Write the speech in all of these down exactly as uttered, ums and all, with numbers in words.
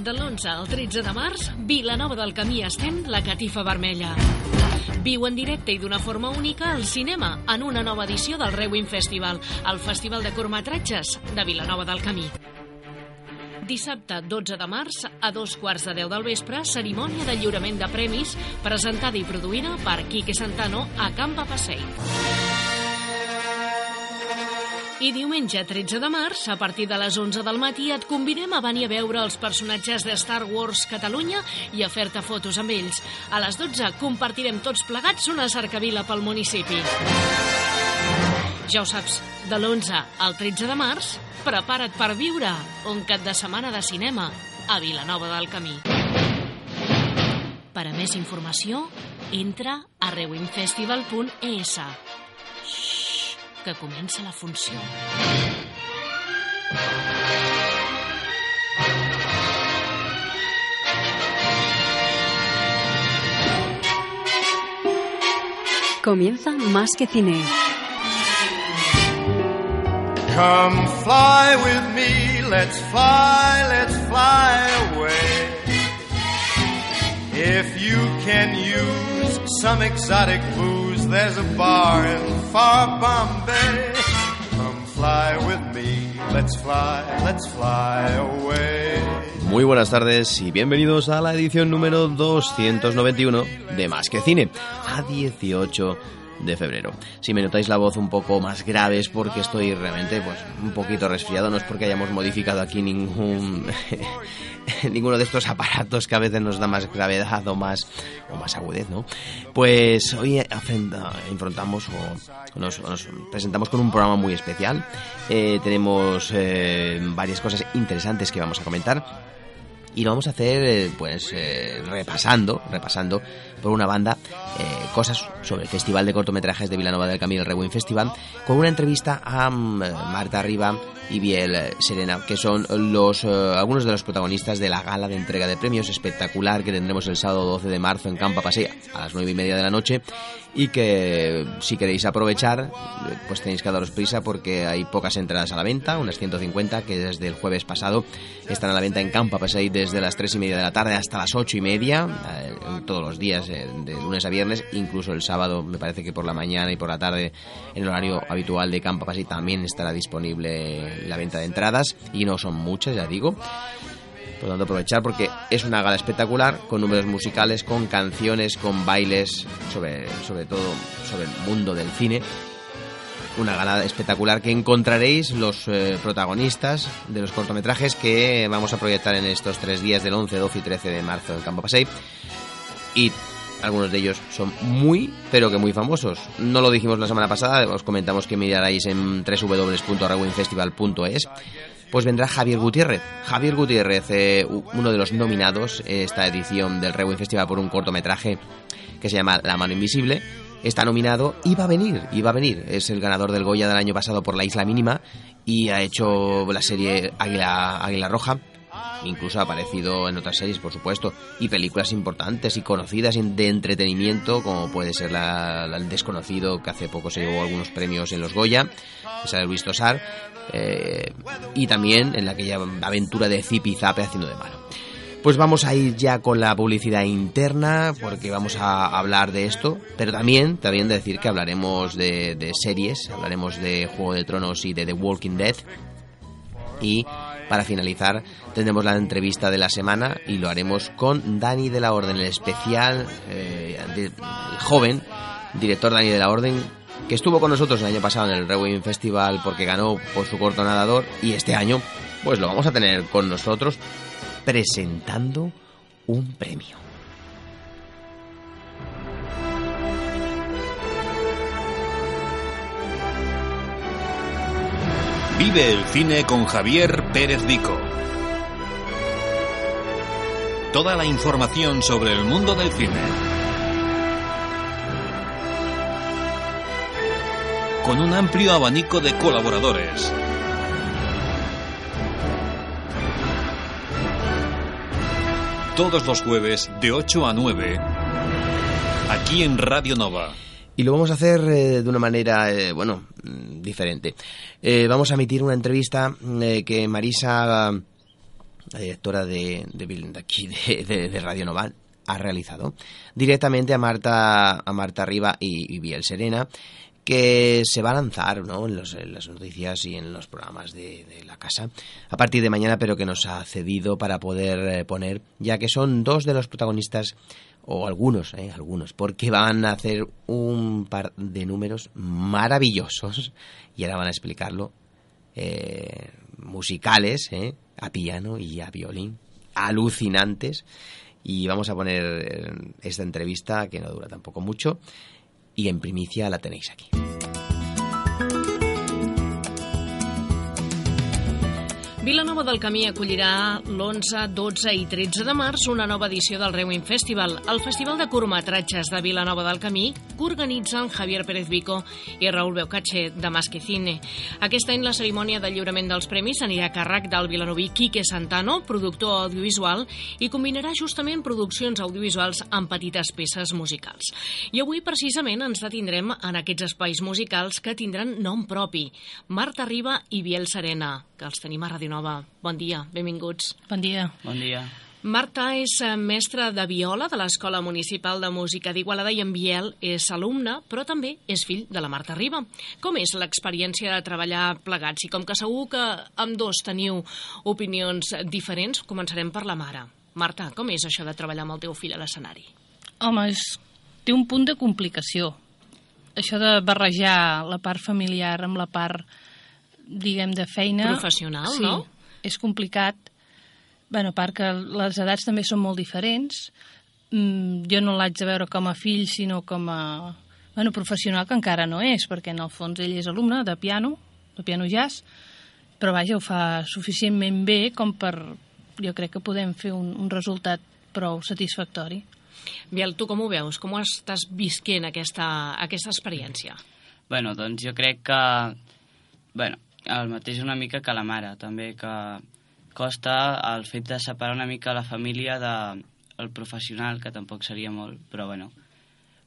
De l'onze al tretze de març, Vilanova del Camí estén la catifa vermella. Viu en directe i d'una forma única al cinema, en una nova edició del Rewind Festival, el festival de curtmetratges de Vilanova del Camí. Dissabte, dotze de març, a dos quarts de deu del vespre, cerimònia de lliurament de premis, presentada i produïda per Quique Santano a Campa Passeig. I diumenge tretze de març, a partir de les onze del matí, et convidem a venir a veure els personatges de Star Wars Catalunya i a fer-te fotos amb ells. A les dotze compartirem tots plegats una cercavila pel municipi. Ja ho saps, de l'onze al tretze de març, prepara't per viure un cap de setmana de cinema a Vilanova del Camí. Per a més informació, entra a rewind festival punt e s. que comença la funció. Comienza Masquecine. Come fly with me, let's fly, let's fly away. If you can use some exotic booze, there's a bar in far Bombay. Come fly with me, let's fly, let's fly away. Muy buenas tardes y bienvenidos a la edición número doscientos noventa y uno de Más que Cine, a dieciocho de febrero. Si me notáis la voz un poco más grave es porque estoy realmente pues un poquito resfriado, no es porque hayamos modificado aquí ningún ninguno de estos aparatos que a veces nos da más gravedad o más o más agudez, ¿no? Pues hoy enfrentamos o nos, nos presentamos con un programa muy especial. Eh, tenemos eh, varias cosas interesantes que vamos a comentar. Y lo vamos a hacer, pues, eh, repasando, repasando por una banda eh, cosas sobre el Festival de Cortometrajes de Vilanova del Camí, el Rewind Festival, con una entrevista a Marta Riba y Biel Serena, que son los eh, algunos de los protagonistas de la gala de entrega de premios espectacular que tendremos el sábado doce de marzo en Campa Passeig a las nueve y media de la noche, y que si queréis aprovechar, pues tenéis que daros prisa porque hay pocas entradas a la venta, unas ciento cincuenta que desde el jueves pasado están a la venta en Campa Passeig desde las tres y media de la tarde hasta las ocho y media, todos los días, de lunes a viernes, incluso el sábado me parece que por la mañana y por la tarde en el horario habitual de Campa Passeig también estará disponible la venta de entradas, y no son muchas, ya digo. Por lo tanto, aprovechar porque es una gala espectacular, con números musicales, con canciones, con bailes, sobre, sobre todo sobre el mundo del cine. Una gala espectacular que encontraréis los eh, protagonistas de los cortometrajes que vamos a proyectar en estos tres días del once, doce y trece de marzo en Campa Passeig. Y algunos de ellos son muy, pero que muy famosos. No lo dijimos la semana pasada, os comentamos que miraréis en doble u doble u doble u punto rewind festival punto e s. Pues vendrá Javier Gutiérrez. Javier Gutiérrez, eh, uno de los nominados esta edición del Rewind Festival por un cortometraje que se llama La mano invisible. Está nominado y va a venir, y va a venir. Es el ganador del Goya del año pasado por La Isla Mínima y ha hecho la serie Águila, Águila Roja. Incluso ha aparecido en otras series, por supuesto, y películas importantes y conocidas de entretenimiento, como puede ser la, la El Desconocido, que hace poco se llevó algunos premios en los Goya, que sale Luis Tosar, eh, y también en la aquella aventura de Zip y Zape haciendo de malo. Pues vamos a ir ya con la publicidad interna, porque vamos a hablar de esto, pero también, también decir que hablaremos de, de series, hablaremos de Juego de Tronos y de The Walking Dead, y para finalizar tendremos la entrevista de la semana y lo haremos con Dani de la Orden, el especial, eh, de, el joven director Dani de la Orden, que estuvo con nosotros el año pasado en el Rewind Festival porque ganó por su corto Nadador, y este año pues lo vamos a tener con nosotros presentando un premio. Vive el cine con Javier Pérez Vico. Toda la información sobre el mundo del cine. Con un amplio abanico de colaboradores. Todos los jueves de ocho a nueve, aquí en Radio Nova. Y lo vamos a hacer eh, de una manera, eh, bueno, diferente. Eh, vamos a emitir una entrevista eh, que Marisa, la directora de, de, de aquí de, de, de Radio Nova, ha realizado directamente a Marta a Marta Riba y, y Biel Serena, que se va a lanzar, ¿no?, en, los, en las noticias y en los programas de, de la casa a partir de mañana, pero que nos ha cedido para poder poner, ya que son dos de los protagonistas, o algunos, eh, algunos, porque van a hacer un par de números maravillosos, y ahora van a explicarlo, eh, musicales, eh, a piano y a violín, alucinantes, y vamos a poner esta entrevista, que no dura tampoco mucho, y en primicia la tenéis aquí. Vilanova del Camí acollirà l'onze, dotze i tretze de març una nova edició del Rewind Festival, el festival de curtmetratges de Vilanova del Camí que organitzen Javier Pérez Vico i Raül Beucatche de Masquecine. Aquest any la cerimònia de lliurament dels premis anirà a càrrec del vilanoví Quique Santano, productor audiovisual, i combinarà justament produccions audiovisuals amb petites peces musicals. I avui precisament ens detindrem en aquests espais musicals que tindran nom propi. Marta Riba i Biel Serena, que els tenim a Radio Nova. Bon dia, benvinguts. Bon dia. Bon dia. Marta és mestra de viola de l'Escola Municipal de Música d'Igualada, i en Biel és alumne, però també és fill de la Marta Riba. Com és l'experiència de treballar plegats? I com que segur que amb dos teniu opinions diferents, començarem per la mare. Marta, com és això de treballar amb el teu fill a l'escenari? Home, és... té un punt de complicació. Això de barrejar la part familiar amb la part, diguem, de feina... professional, sí, no? És complicat. Bueno, a part que les edats també són molt diferents. Mm, jo no l'haig de veure com a fill, sinó com a... bueno, professional, que encara no és, perquè en el fons ell és alumne de piano, de piano jazz, però vaja, ho fa suficientment bé com per... jo crec que podem fer un, un resultat prou satisfactori. Biel, tu com ho veus? Com ho estàs visquent, aquesta, aquesta experiència? Bueno, doncs jo crec que... bueno, el mateix una mica que la mare, també, que costa el fet de separar una mica la família del professional, que tampoc seria molt, però bueno.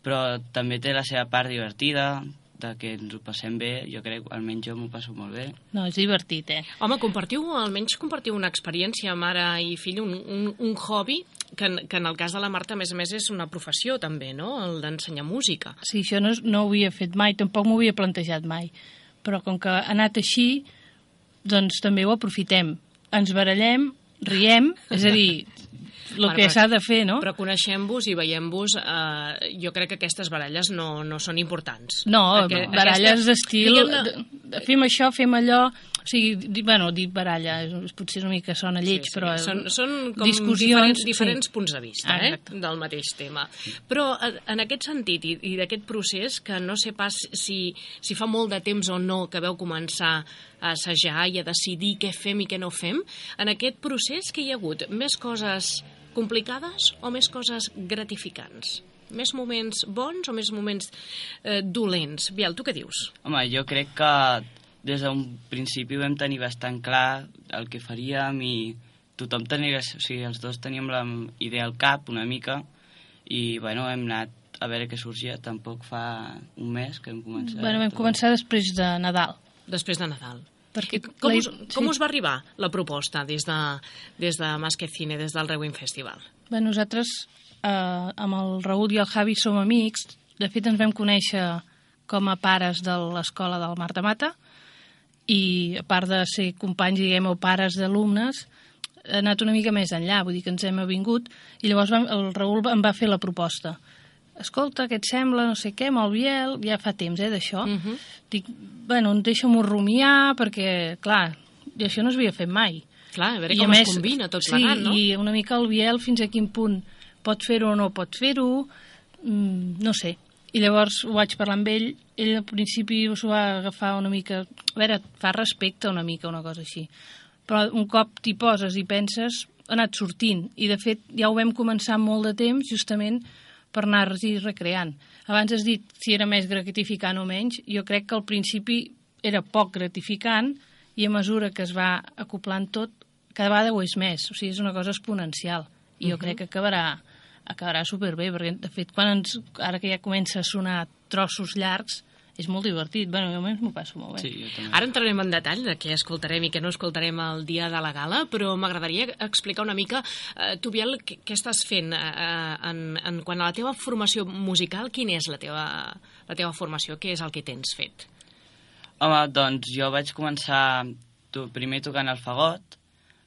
Però també té la seva part divertida, de que ens ho passem bé, jo crec, almenys jo m'ho passo molt bé. No, és divertit, eh? Home, compartiu, almenys compartiu una experiència, mare i fill, un, un, un hobby, que en, que en el cas de la Marta, a més a més, és una professió també, no?, el d'ensenyar música. Sí, això no, no ho havia fet mai, tampoc m'ho havia plantejat mai. Però com que ha anat així, doncs també ho aprofitem. Ens barallem, riem, és a dir, el que s'ha de fer, no? Però coneixem-vos i veiem-vos, eh, jo crec que aquestes baralles no, no són importants. No, Aqu- baralles d'estil, diguem-ne... fem això, fem allò... O sigui, di, bueno, dic baralla, potser és una mica sona lleig, sí, sí, però... Són, són com diferents, diferents sí. punts de vista, ah, eh? Del mateix tema. Però en aquest sentit i, i d'aquest procés, que no sé pas si, si fa molt de temps o no que veu començar a assajar i a decidir què fem i què no fem, en aquest procés que hi ha hagut més coses complicades o més coses gratificants? Més moments bons o més moments eh, dolents? Biel, tu què dius? Home, jo crec que... des d'un principi vam tenir bastant clar el que faríem i tothom tenia... o sigui, els dos teníem la idea al cap una mica i, bueno, hem anat a veure què sorgia. Tampoc fa un mes que hem començat... Bueno, vam començar tot... després de Nadal. Després de Nadal. Perquè com, la... us, com sí. us va arribar la proposta des de, des de Masquecine, des del Rewind Festival? Bé, nosaltres, eh, amb el Raül i el Javi, som amics. De fet, ens vam conèixer com a pares de l'escola del Marta Mata, i a part de ser companys, diguem, o pares d'alumnes, ha anat una mica més enllà, vull dir que ens hem avingut, i llavors vam, el Raül em va fer la proposta. Escolta, què et sembla, no sé què, amb el Biel, ja fa temps, eh, d'això. Uh-huh. Dic, bueno, deixa-m'ho rumiar, perquè, clar, això no es havia fet mai. Clar, a veure com es combina tot plegat, no? Sí, i una mica el Biel, fins a quin punt pot fer-ho o no pot fer-ho, no sé. I llavors ho vaig parlar amb ell, ell al principi s'ho va agafar una mica... A veure, fa respecte una mica, una cosa així. Però un cop t'hi poses i penses, ha anat sortint. I, de fet, ja ho vam començar molt de temps, justament per anar-s'hi recreant. Abans has dit si era més gratificant o menys. Jo crec que al principi era poc gratificant i a mesura que es va acoplant tot, cada vegada ho és més. O sigui, és una cosa exponencial. I jo crec que acabarà... acabarà superbé, perquè de fet quan ens, ara que ja comença a sonar trossos llargs és molt divertit. Bé, jo almenys m'ho passo molt bé. Sí, ara entrarem en detall de què escoltarem i què no escoltarem el dia de la gala, però m'agradaria explicar una mica, eh, tu, Biel, què, què estàs fent eh, en, en quant a la teva formació musical. Quina és la teva, la teva formació? Què és el que tens fet? Home, doncs jo vaig començar tu, primer tocant el fagot,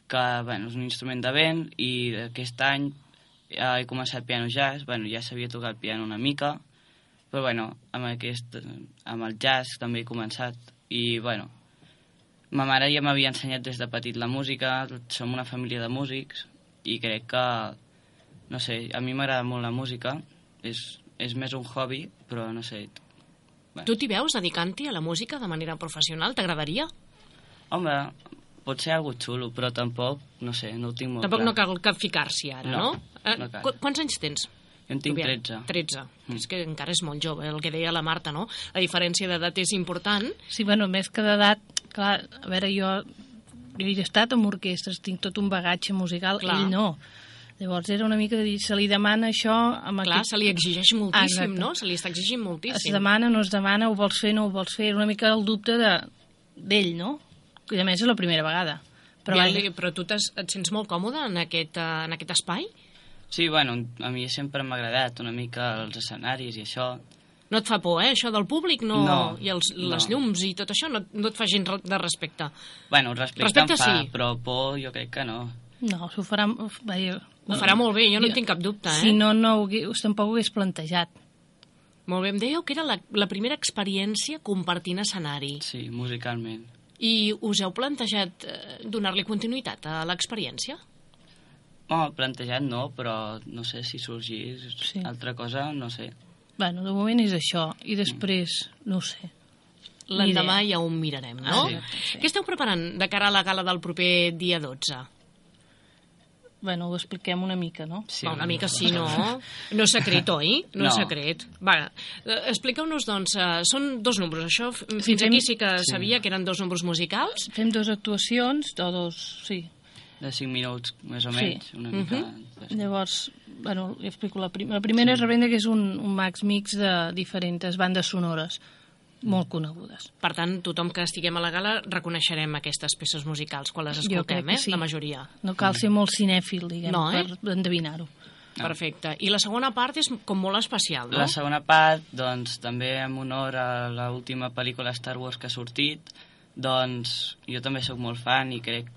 que bueno, és un instrument de vent, i aquest any he començat piano jazz. Bueno, ja sabia tocar el piano una mica, però bueno, amb, aquest, amb el jazz també he començat. I bueno, ma mare ja m'havia ensenyat des de petit la música, som una família de músics i crec que, no sé, a mi m'agrada molt la música, és, és més un hobby, però no sé. Bueno. Tu t'hi veus dedicant-t'hi a la música de manera professional? T'agradaria? Home, pot ser algo xulo, però tampoc, no sé, no ho tinc molt tampoc clar. Tampoc no cal cap ficar-s'hi ara, no? no? Eh, no cal. Quants anys tens? Jo en tinc tretze. tretze. Mm. És que encara és molt jove, el que deia la Marta, no? La diferència d'edat és important. Sí, bueno, més que d'edat, clar, a veure, jo, jo he estat amb orquestres, tinc tot un bagatge musical, clar. Ell no. Llavors era una mica de dir, se li demana això... Amb clar, aquest... se li exigeix moltíssim, exacte. No? Se li està exigint moltíssim. Es demana, no es demana, ho vols fer, no ho vols fer, una mica el dubte de d'ell, no? I a més és la primera vegada. Però, ja, vaja... però tu et sents molt còmode en aquest, en aquest espai? Sí, bueno, a mi sempre m'ha agradat una mica els escenaris i això. No et fa por, eh? Això del públic no... no I els, no. Les llums i tot això no, no et fa gens de respecte. Bueno, respecte, respecte em fa, sí. Però por jo crec que no. No, s'ho farà... Vaja, ho no, farà molt bé, jo no jo, en tinc cap dubte, eh? Si no, no ho, tampoc ho hagués plantejat. Molt bé, em dèieu que era la, la primera experiència compartint escenari. Sí, musicalment. I us heu plantejat donar-li continuïtat a l'experiència? Home, plantejat no, però no sé si sorgís sí. Altra cosa, no sé. Bueno, de moment és això, i després, no sé. L'endemà ja ho mirarem, no? Ah, sí. Sí. Què esteu preparant de cara a la gala del proper dia dotze? Bueno, ho expliquem una mica, no? Sí, Va, una mica sí, no? No és secret, oi? No, no. És secret. Va, expliqueu-nos, doncs, uh, són dos números, això fins sí, fem... aquí sí que sí. Sabia que eren dos números musicals. Fem dues actuacions, o dos, sí. De cinc minuts, més o menys, sí. Una mica... Uh-huh. Llavors, bueno, li explico la primera. La primera sí. És Revenda, que és un, un max mix de diferents bandes sonores. Molt conegudes. Per tant, tothom que estiguem a la gala reconeixerem aquestes peces musicals quan les escoltem, eh? Sí. La majoria. No cal ser molt cinèfil, diguem, no, eh? Per endevinar-ho. No. Perfecte. I la segona part és com molt especial, no? La segona part, doncs, també en honor a l'última pel·lícula Star Wars que ha sortit, doncs jo també sóc molt fan i crec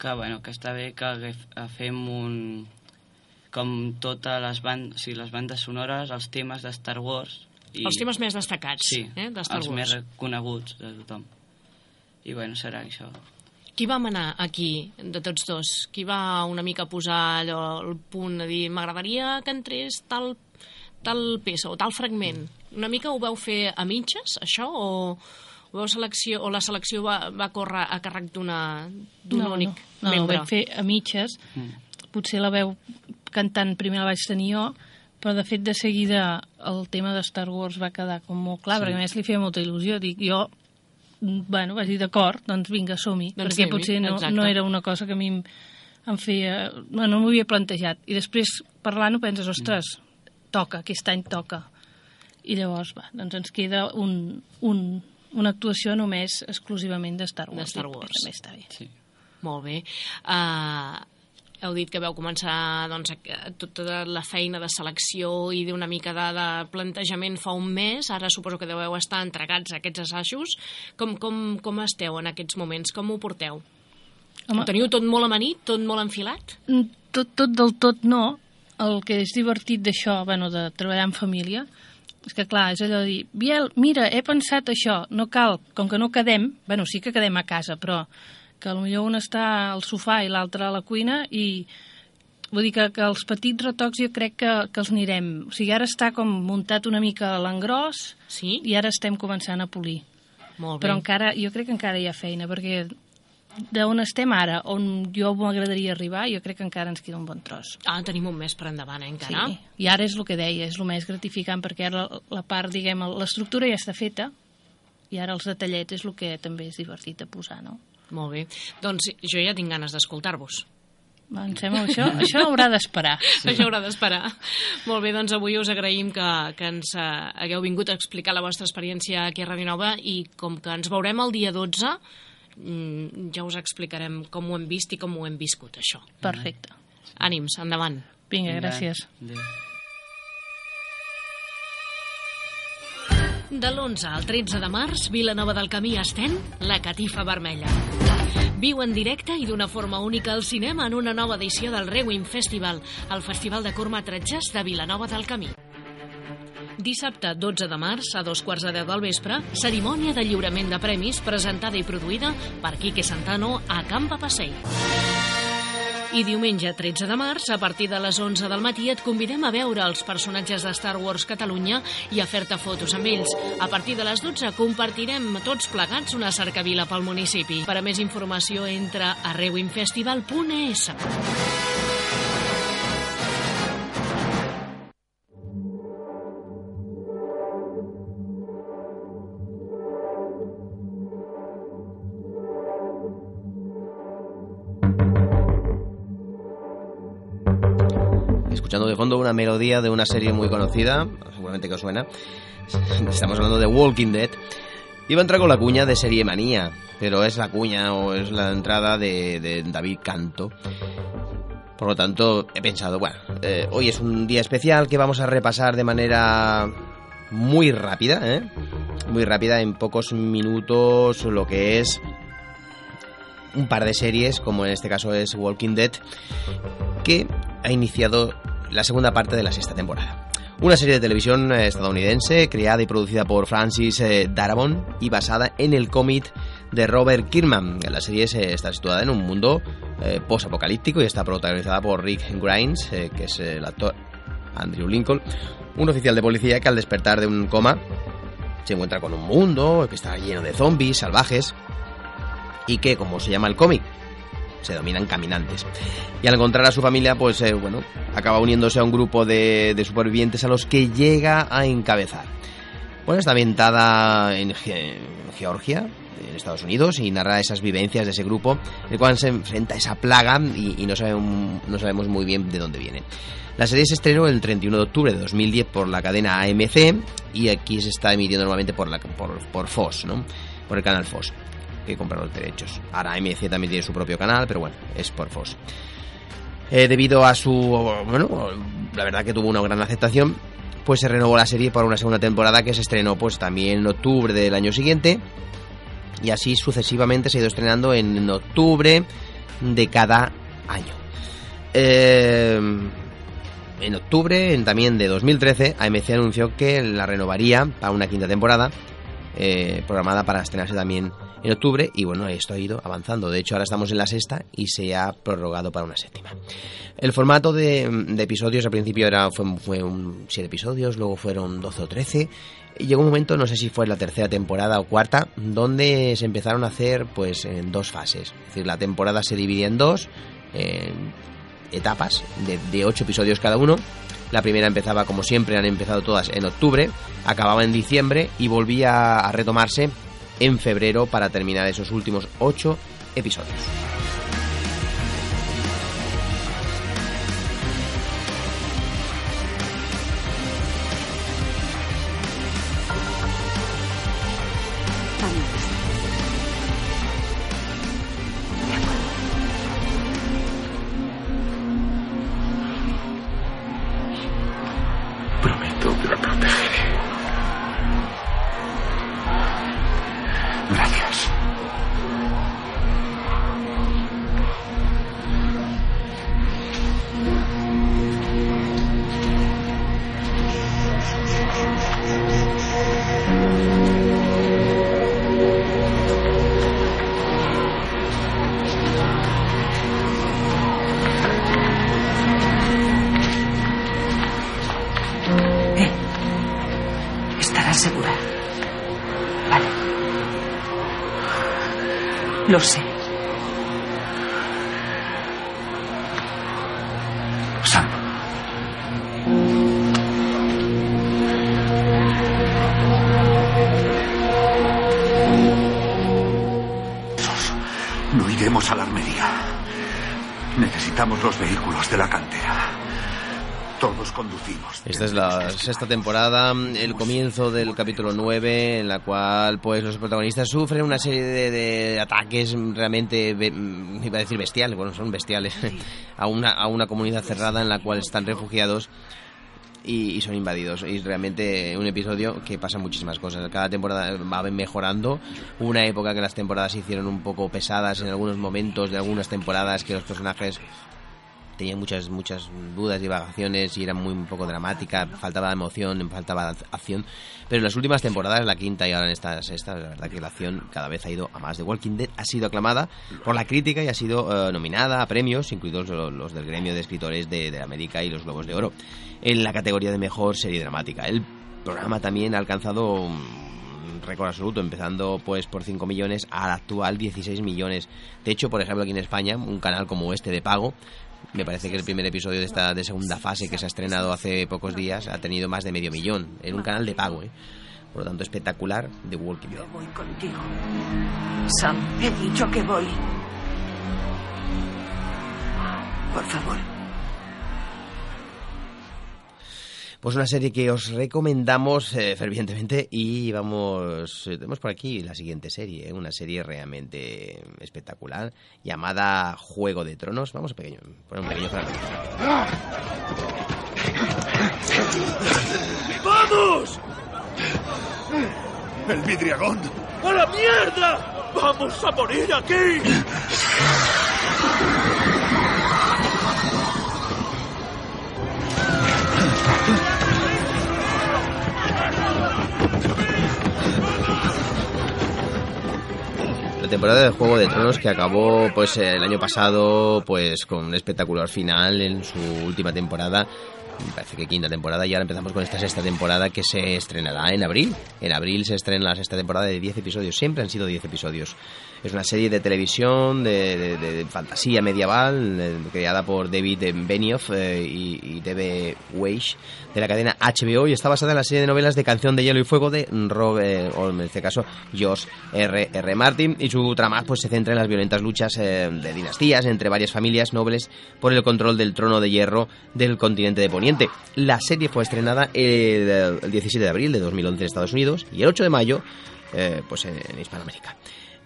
que, bueno, que està bé que fem un... com totes les bandes, o sigui, les bandes sonores, els temes de Star Wars... I... Els temes més destacats, sí, eh, de Star Wars. Sí, els més reconeguts de tothom. I bueno, serà això. Qui va manar aquí, de tots dos? Qui va una mica posar allò el punt de dir m'agradaria que entrés tal, tal peça o tal fragment? Una mica ho vau fer a mitges, això? O, vau selecció, o la selecció va, va córrer a càrrec d'un no, únic no, no, membre? No, ho vam fer a mitges. Mm. Potser la veu cantant primer la vaig tenir jo, però de fet de seguida el tema de Star Wars va quedar com molt clar, sí. Perquè a més li feia molta il·lusió. Dic, jo, bueno, vaig dir d'acord, doncs vinga, som-hi, doncs perquè potser no, no era una cosa que a mi em, em feia... No, no m'ho havia plantejat. I després parlant ho penses, ostres, toca, aquest any toca. I llavors, va, doncs ens queda un, un, una actuació només exclusivament de Star Wars. De Star Wars. També està bé. Sí. Molt bé. Ah... Uh... Heu dit que vau començar doncs, tota la feina de selecció i d'una mica de, de plantejament fa un mes. Ara suposo que deveu estar entregats a aquests assajos. Com, com, com esteu en aquests moments? Com ho porteu? Home, ho teniu tot molt amanit? Tot molt enfilat? Tot, tot del tot no. El que és divertit d'això, bueno, de treballar en família, és que clar, és allò de dir, Biel, mira, he pensat això, no cal, com que no quedem, bueno, sí que quedem a casa, però... que potser un està al sofà i l'altre a la cuina i Vull dir que, que els petits retocs jo crec que, que els anirem... O sigui, ara està com muntat una mica a l'engròs, sí? I ara estem començant a polir. Molt bé. Però encara, jo crec que encara hi ha feina, perquè d'on estem ara, on jo m'agradaria arribar, jo crec que encara ens queda un bon tros. Ah, tenim un mes per endavant, eh, encara? Sí, i ara és el que deia, és el més gratificant, perquè ara la, la part, diguem, l'estructura ja està feta, i ara els detallets és el que també és divertit a posar, no? Molt bé. Doncs jo ja tinc ganes d'escoltar-vos. Doncs això, això haurà d'esperar. Sí. Això haurà d'esperar. Molt bé, doncs avui us agraïm que, que ens eh, hagueu vingut a explicar la vostra experiència aquí a Ràdio Nova, i com que ens veurem el dia dotze, mmm, ja us explicarem com ho hem vist i com ho hem viscut, això. Perfecte. Ànims, endavant. Vinga, gràcies. Adéu. De l'onze al tretze de març, Vilanova del Camí estén La Catifa Vermella. Viu en directe i d'una forma única al cinema en una nova edició del Rewind Festival, el festival de curtmetratges de Vilanova del Camí. Dissabte, dotze de març, a dos quarts de deu del vespre, cerimònia de lliurament de premis presentada i produïda per Quique Santano a Campa Passeig. I diumenge, tretze de març, a partir de les onze del matí, et convidem a veure els personatges de Star Wars Catalunya i a fer-te fotos amb ells. A partir de les dotze compartirem tots plegats una cercavila pel municipi. Per a més informació, entra a rewinfestival punt e s. Escuchando de fondo una melodía de una serie muy conocida, seguramente que os suena, estamos hablando de Walking Dead. Iba a entrar con la cuña de serie manía, pero es la cuña o es la entrada de, de David Canto. Por lo tanto, he pensado, bueno, eh, hoy es un día especial que vamos a repasar de manera muy rápida, ¿eh? Muy rápida, en pocos minutos, lo que es un par de series, como en este caso es Walking Dead, que ha iniciado la segunda parte de la sexta temporada. Una serie de televisión estadounidense creada y producida por Francis Darabont y basada en el cómic de Robert Kirkman. La serie está situada en un mundo eh, post-apocalíptico y está protagonizada por Rick Grimes, eh, que es el actor Andrew Lincoln, un oficial de policía que al despertar de un coma se encuentra con un mundo que está lleno de zombies salvajes y que, como se llama el cómic, se dominan caminantes. Y al encontrar a su familia, pues eh, bueno, acaba uniéndose a un grupo de, de supervivientes a los que llega a encabezar. Bueno, está ambientada en, Ge- en Georgia, en Estados Unidos, y narra esas vivencias de ese grupo, el cual se enfrenta a esa plaga y, y no, sabemos, no sabemos muy bien de dónde viene. La serie se estrenó el treinta y uno de octubre de dos mil diez por la cadena A M C y aquí se está emitiendo normalmente por, la, por, por Fox, ¿no? Por el canal Fox, que comprar los derechos. Ahora A M C también tiene su propio canal, pero bueno, es por Fox. Eh, debido a su... Bueno, la verdad que tuvo una gran aceptación, pues se renovó la serie para una segunda temporada que se estrenó pues también en octubre del año siguiente, y así sucesivamente se ha ido estrenando en octubre de cada año. Eh, en octubre también de dos mil trece, A M C anunció que la renovaría para una quinta temporada, eh, programada para estrenarse también en octubre, y bueno, esto ha ido avanzando. De hecho, ahora estamos en la sexta y se ha prorrogado para una séptima. El formato de, de episodios al principio era fue, fue un siete episodios, luego fueron doce o trece, y llegó un momento, no sé si fue la tercera temporada o cuarta, donde se empezaron a hacer pues en dos fases. Es decir, la temporada se dividía en dos eh, etapas de, de ocho episodios cada uno. La primera empezaba, como siempre han empezado todas, en octubre, acababa en diciembre y volvía a retomarse en febrero para terminar esos últimos ocho episodios. Lo sé. Sam. No iremos a la armería. Necesitamos los vehículos de la cantera. Todos conducimos. Esta es la sexta temporada, el comienzo del capítulo nueve, en la cual pues los protagonistas sufren una serie de, de ataques realmente, iba a decir bestiales, bueno, son bestiales, a una, a una comunidad cerrada en la cual están refugiados y, y son invadidos. Es realmente un episodio que pasa muchísimas cosas. Cada temporada va mejorando. Hubo una época que las temporadas se hicieron un poco pesadas en algunos momentos de algunas temporadas, que los personajes tenía muchas muchas dudas, divagaciones, y era muy un poco dramática, faltaba emoción, faltaba acción. Pero en las últimas temporadas, la quinta y ahora en esta sexta, la verdad que la acción cada vez ha ido a más. The Walking Dead ha sido aclamada por la crítica y ha sido eh, nominada a premios, incluidos los, los del gremio de escritores de, de América y los Globos de Oro, en la categoría de mejor serie dramática. El programa también ha alcanzado récord absoluto, empezando pues por cinco millones al actual dieciséis millones. De hecho, por ejemplo, aquí en España, un canal como este de pago, me parece que el primer episodio de esta de segunda fase, que se ha estrenado hace pocos días, ha tenido más de medio millón en un canal de pago, ¿eh? Por lo tanto, espectacular. The Walking Dead. Voy contigo, Sam. He dicho que voy. Por favor. Pues una serie que os recomendamos eh, fervientemente, y vamos, tenemos por aquí la siguiente serie, ¿eh? Una serie realmente espectacular llamada Juego de Tronos. Vamos a pequeño, poner un pequeño fragmento. ¡Vamos! ¡El vidriagón! ¡A la mierda! ¡Vamos a morir aquí! Temporada de Juego de Tronos, que acabó pues el año pasado pues con un espectacular final en su última temporada, me parece que quinta temporada, y ahora empezamos con esta sexta temporada que se estrenará en abril. En abril se estrena la sexta temporada de diez episodios, siempre han sido diez episodios. Es una serie de televisión de, de, de fantasía medieval eh, creada por David Benioff eh, y, y D B Weiss de la cadena H B O, y está basada en la serie de novelas de Canción de Hielo y Fuego de Robert, eh, o en este caso George R. R. Martin, y su trama pues se centra en las violentas luchas eh, de dinastías entre varias familias nobles por el control del trono de hierro del continente de Poniente. La serie fue estrenada el, el diecisiete de abril de dos mil once en Estados Unidos y el ocho de mayo eh, pues en, en Hispanoamérica.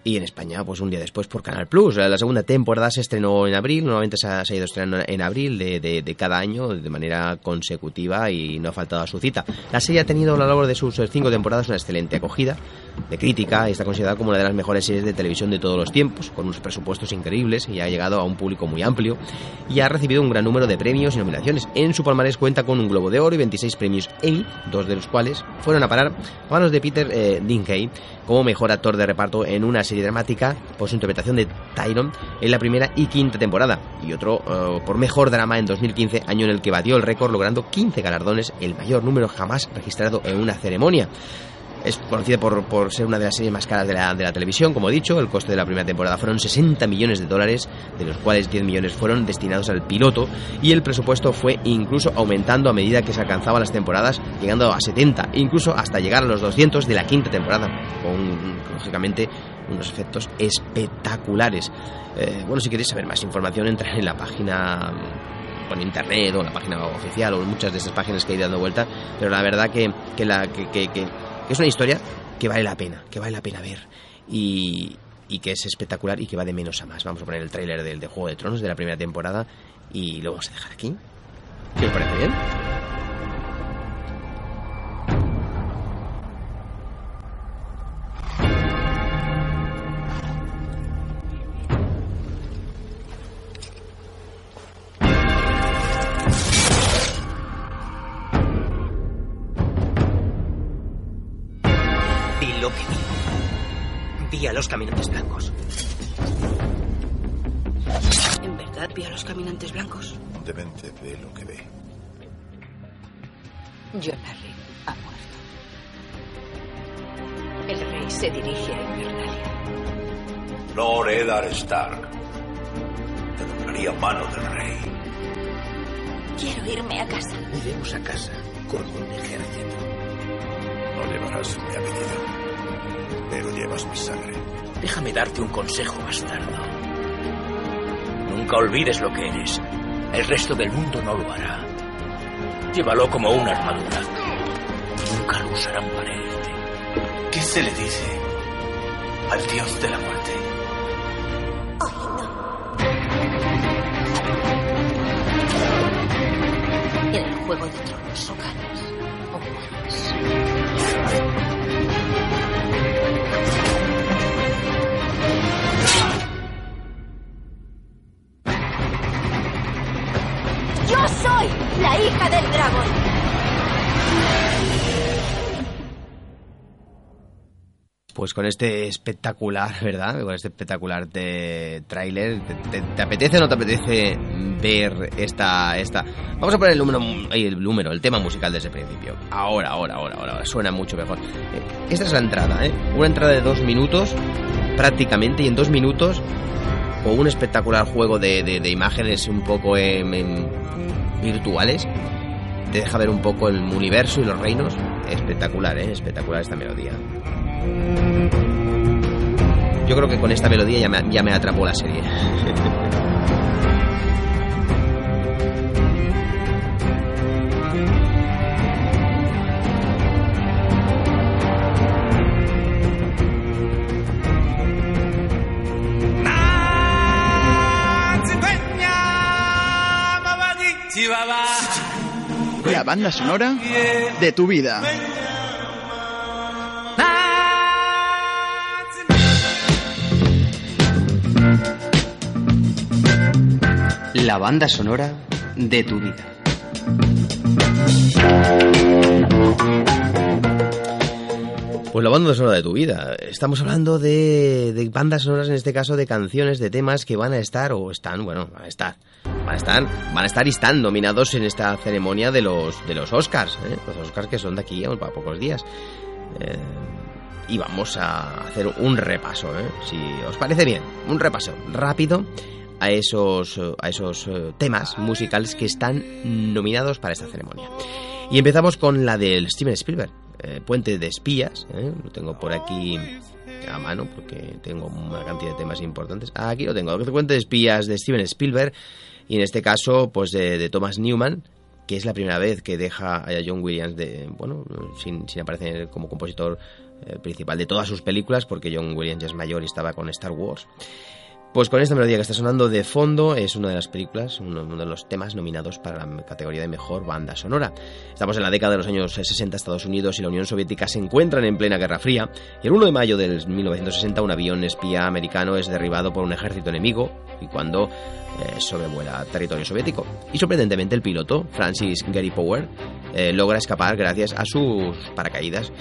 Y en España, pues un día después por Canal Plus. La segunda temporada se estrenó en abril, normalmente se ha, se ha ido estrenando en abril de, de, de cada año de manera consecutiva y no ha faltado a su cita. La serie ha tenido a lo largo de sus cinco temporadas una excelente acogida de crítica y está considerada como una de las mejores series de televisión de todos los tiempos, con unos presupuestos increíbles, y ha llegado a un público muy amplio y ha recibido un gran número de premios y nominaciones. En su palmarés cuenta con un Globo de Oro y veintiséis premios Emmy, dos de los cuales fueron a parar a manos de Peter eh, Dinklage como mejor actor de reparto en una serie dramática por su interpretación de Tyrion en la primera y quinta temporada, y otro uh, por mejor drama en dos mil quince, año en el que batió el récord logrando quince galardones, el mayor número jamás registrado en una ceremonia. Es conocida por, por ser una de las series más caras de la, de la televisión, como he dicho. El coste de la primera temporada fueron sesenta millones de dólares, de los cuales diez millones fueron destinados al piloto, y el presupuesto fue incluso aumentando a medida que se alcanzaban las temporadas, llegando a setenta, incluso hasta llegar a los doscientos de la quinta temporada, con, lógicamente, unos efectos espectaculares. Eh, bueno, si queréis saber más información, entrad en la página por internet o en la página oficial o en muchas de esas páginas que he ido dando vuelta, pero la verdad que, que, la, que, que, que es una historia que vale la pena, que vale la pena ver y, y que es espectacular y que va de menos a más. Vamos a poner el tráiler del de Juego de Tronos de la primera temporada y lo vamos a dejar aquí. ¿Qué os parece bien? Vi a los caminantes blancos. ¿En verdad vi a los caminantes blancos? Demente ve lo que ve. John Arryn ha muerto. El rey se dirige a Invernalia. Lord Eddard Stark. Te nombraría mano del rey. Quiero irme a casa. Iremos a casa con un ejército. No llevarás mi apellido, pero llevas mi sangre. Déjame darte un consejo, bastardo. Nunca olvides lo que eres. El resto del mundo no lo hará. Llévalo como una armadura. Nunca lo usarán para herirte. ¿Qué se le dice al dios de la muerte? Oh, no. En el Juego de Tronos son caras o mujeres. Yo soy la hija del dragón. Pues con este espectacular, ¿verdad? Con este espectacular de tráiler, ¿te, te, te apetece o no te apetece ver esta, esta? Vamos a poner el número, el número, el tema musical desde el principio. Ahora, ahora, ahora, ahora, suena mucho mejor. Esta es la entrada, ¿eh? Una entrada de dos minutos, prácticamente, y en dos minutos, con un espectacular juego de, de, de imágenes un poco eh, virtuales, te deja ver un poco el universo y los reinos. Espectacular, ¿eh? Espectacular esta melodía. Yo creo que con esta melodía ya me, ya me atrapó la serie. La banda sonora de tu vida. La banda sonora de tu vida. Pues la banda sonora de tu vida. Estamos hablando de, de bandas sonoras, en este caso de canciones, de temas que van a estar o están, bueno, van a estar, van a estar, van a estar y están nominados en esta ceremonia de los, de los Oscars, ¿eh? Los Oscars que son de aquí a pocos días. Eh, y vamos a hacer un repaso, ¿eh? Si os parece bien, un repaso rápido a esos, a esos temas musicales que están nominados para esta ceremonia. Y empezamos con la del Steven Spielberg, eh, Puente de Espías, ¿eh? Lo tengo por aquí a mano porque tengo una cantidad de temas importantes. Ah, aquí lo tengo, Puente de Espías de Steven Spielberg, y en este caso pues de, de Thomas Newman, que es la primera vez que deja a John Williams de, bueno, sin, sin aparecer como compositor eh, principal de todas sus películas, porque John Williams ya es mayor y estaba con Star Wars. Pues con esta melodía que está sonando de fondo es una de las películas, uno de los temas nominados para la categoría de mejor banda sonora. Estamos en la década de los años sesenta, Estados Unidos y la Unión Soviética se encuentran en plena Guerra Fría. El uno de mayo del mil novecientos sesenta un avión espía americano es derribado por un ejército enemigo y cuando eh, sobrevuela territorio soviético. Y sorprendentemente el piloto, Francis Gary Power, eh, logra escapar gracias a sus paracaídas.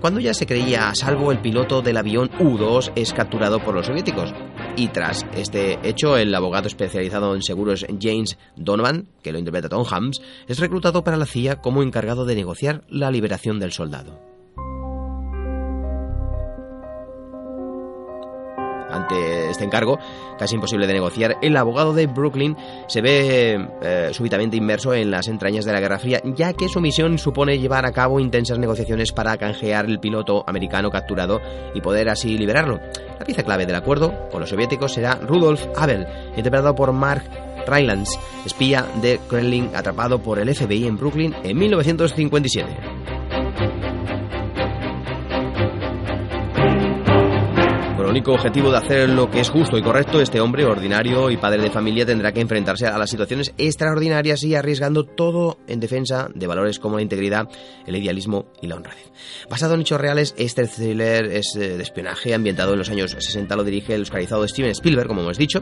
Cuando ya se creía a salvo, el piloto del avión U dos es capturado por los soviéticos. Y tras este hecho, el abogado especializado en seguros James Donovan, que lo interpreta Tom Hanks, es reclutado para la C I A como encargado de negociar la liberación del soldado. Ante este encargo, casi imposible de negociar, el abogado de Brooklyn se ve eh, súbitamente inmerso en las entrañas de la Guerra Fría, ya que su misión supone llevar a cabo intensas negociaciones para canjear el piloto americano capturado y poder así liberarlo. La pieza clave del acuerdo con los soviéticos será Rudolf Abel, interpretado por Mark Rylance, espía de Kremlin atrapado por el F B I en Brooklyn en mil novecientos cincuenta y siete. El único objetivo de hacer lo que es justo y correcto, este hombre ordinario y padre de familia tendrá que enfrentarse a las situaciones extraordinarias y arriesgando todo en defensa de valores como la integridad, el idealismo y la honradez. Basado en hechos reales, este thriller es de espionaje ambientado en los años sesenta. Lo dirige el oscarizado Steven Spielberg, como hemos dicho,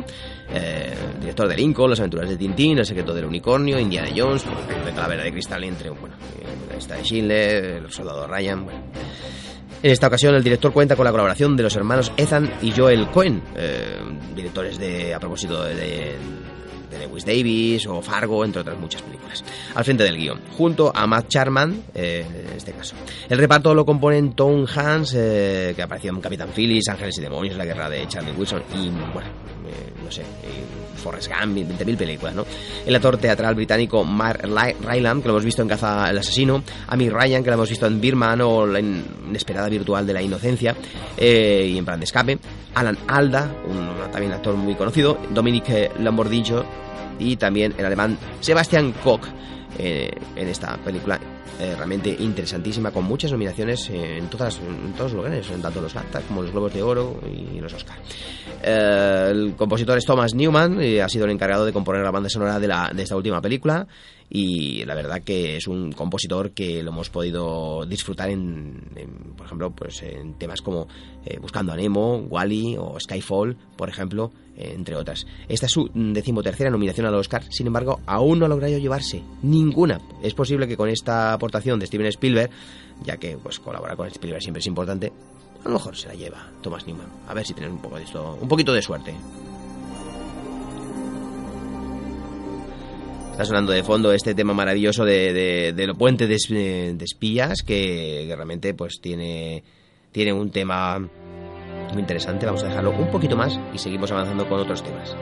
eh, director de Lincoln, Las aventuras de Tintín, El secreto del unicornio, Indiana Jones, La calavera de cristal, entre bueno, la lista de Schindler, El soldado Ryan. Bueno. En esta ocasión el director cuenta con la colaboración de los hermanos Ethan y Joel Coen, eh, directores de, a propósito de, de de Lewis Davis o Fargo, entre otras muchas películas, al frente del guión, junto a Matt Charman, eh, en este caso. El reparto lo componen Tom Hanks, eh, que apareció en Capitán Phillips, Ángeles y Demonios, La Guerra de Charlie Wilson y, bueno, eh, no sé, y Forrest Gump, veinte mil películas, ¿no? El actor teatral británico Mark Rylance, que lo hemos visto en Caza al Asesino, Amy Ryan, que lo hemos visto en Birdman o La Inesperada Virtual de la Inocencia, eh, y en Plan de Escape, Alan Alda, un también actor muy conocido, Dominic Lombardino y también el alemán Sebastian Koch, eh, en esta película eh, realmente interesantísima, con muchas nominaciones en, todas, en todos los lugares, en tanto los BAFTA como los Globos de Oro y los Oscar. Eh, el compositor es Thomas Newman, eh, ha sido el encargado de componer la banda sonora de, la, de esta última película, y la verdad que es un compositor que lo hemos podido disfrutar en, en por ejemplo, pues en temas como eh, Buscando a Nemo, Wall-E o Skyfall, por ejemplo, eh, entre otras. Esta es su decimotercera nominación al Oscar, sin embargo, aún no ha logrado llevarse ninguna. Es posible que con esta aportación de Steven Spielberg, ya que pues colaborar con Spielberg siempre es importante, a lo mejor se la lleva Thomas Newman. A ver si tienen un poco de esto, un poquito de suerte. Está sonando de fondo este tema maravilloso de, de, de lo Puente de, de Espías, que, que realmente pues tiene, tiene un tema muy interesante. Vamos a dejarlo un poquito más y seguimos avanzando con otros temas.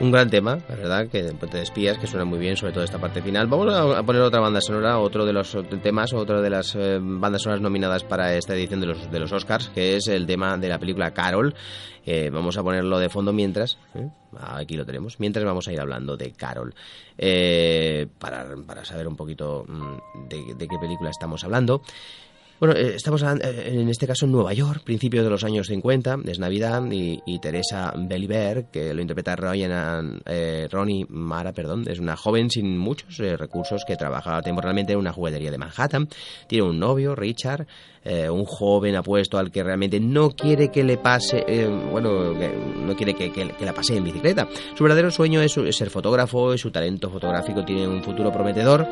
Un gran tema, la verdad, que de Puente de Espías, que suena muy bien, sobre todo esta parte final. Vamos a poner otra banda sonora, otro de los temas, otra de las eh, bandas sonoras nominadas para esta edición de los, de los Oscars, que es el tema de la película Carol. Eh, vamos a ponerlo de fondo mientras, ¿eh? Aquí lo tenemos, mientras vamos a ir hablando de Carol, eh, para, para saber un poquito de, de qué película estamos hablando. Bueno, estamos en este caso en Nueva York, principios de los años cincuenta, es Navidad, y, y Teresa Belliver, que lo interpreta Ryan, eh, Rooney Mara, perdón, es una joven sin muchos eh, recursos que trabaja temporalmente en una juguetería de Manhattan. Tiene un novio, Richard, eh, un joven apuesto al que realmente no quiere que le pase, eh, bueno, que, no quiere que, que, que la pase en bicicleta. Su verdadero sueño es, es ser fotógrafo y su talento fotográfico tiene un futuro prometedor,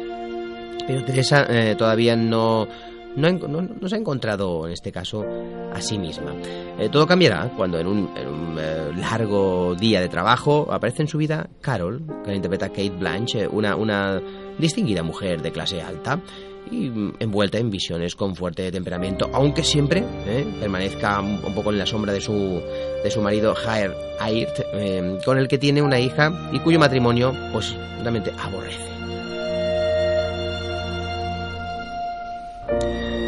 pero Teresa eh, todavía no... No, no, no se ha encontrado en este caso a sí misma. Eh, todo cambiará cuando en un, en un eh, largo día de trabajo aparece en su vida Carol, que la interpreta Cate Blanchett, una, una distinguida mujer de clase alta y envuelta en visiones con fuerte temperamento, aunque siempre eh, permanezca un poco en la sombra de su, de su marido Javier, eh, con el que tiene una hija y cuyo matrimonio pues realmente aborrece.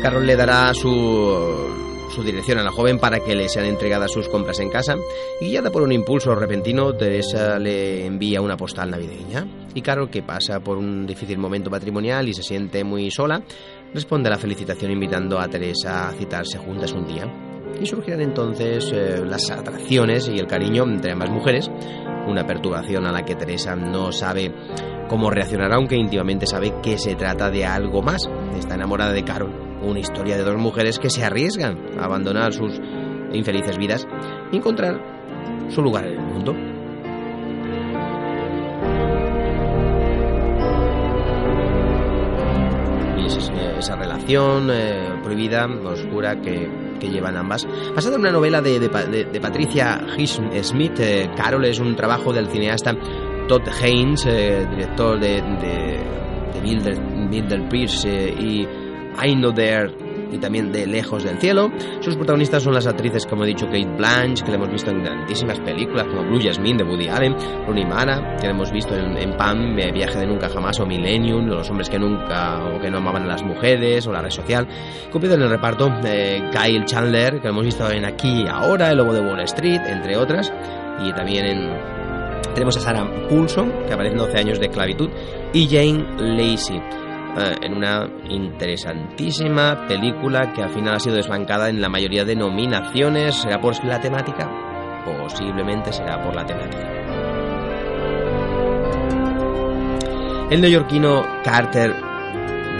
Carol le dará su, su dirección a la joven para que le sean entregadas sus compras en casa, y guiada por un impulso repentino, Teresa le envía una postal navideña, y Carol, que pasa por un difícil momento matrimonial y se siente muy sola, responde a la felicitación invitando a Teresa a citarse juntas un día, y surgirán entonces eh, las atracciones y el cariño entre ambas mujeres, una perturbación a la que Teresa no sabe cómo reaccionará, aunque íntimamente sabe que se trata de algo más. Está enamorada de Carol, una historia de dos mujeres que se arriesgan a abandonar sus infelices vidas y encontrar su lugar en el mundo. Y es esa, esa relación eh, prohibida, oscura, que... que llevan ambas. Basada en una novela de, de, de, de Patricia Highsmith, eh, Carol es un trabajo del cineasta Todd Haynes, eh, director de, de, de Bilder, Bilder Pierce eh, y I Know There y también de Lejos del Cielo. Sus protagonistas son las actrices, como he dicho, Cate Blanchett, que la hemos visto en grandísimas películas como Blue Jasmine de Woody Allen, Rooney Mara, que la hemos visto en, en Pam, Viaje de Nunca Jamás o Millennium, Los Hombres que Nunca o que No Amaban a las Mujeres o La Red Social. Cumplido en el reparto eh, Kyle Chandler, que lo hemos visto en Aquí y Ahora, El Lobo de Wall Street, entre otras, y también en... Tenemos a Sarah Paulson, que aparece en doce años de esclavitud, y Jane Lacey, en una interesantísima película que al final ha sido desbancada en la mayoría de nominaciones. ¿Será por la temática? Posiblemente será por la temática. El neoyorquino Carter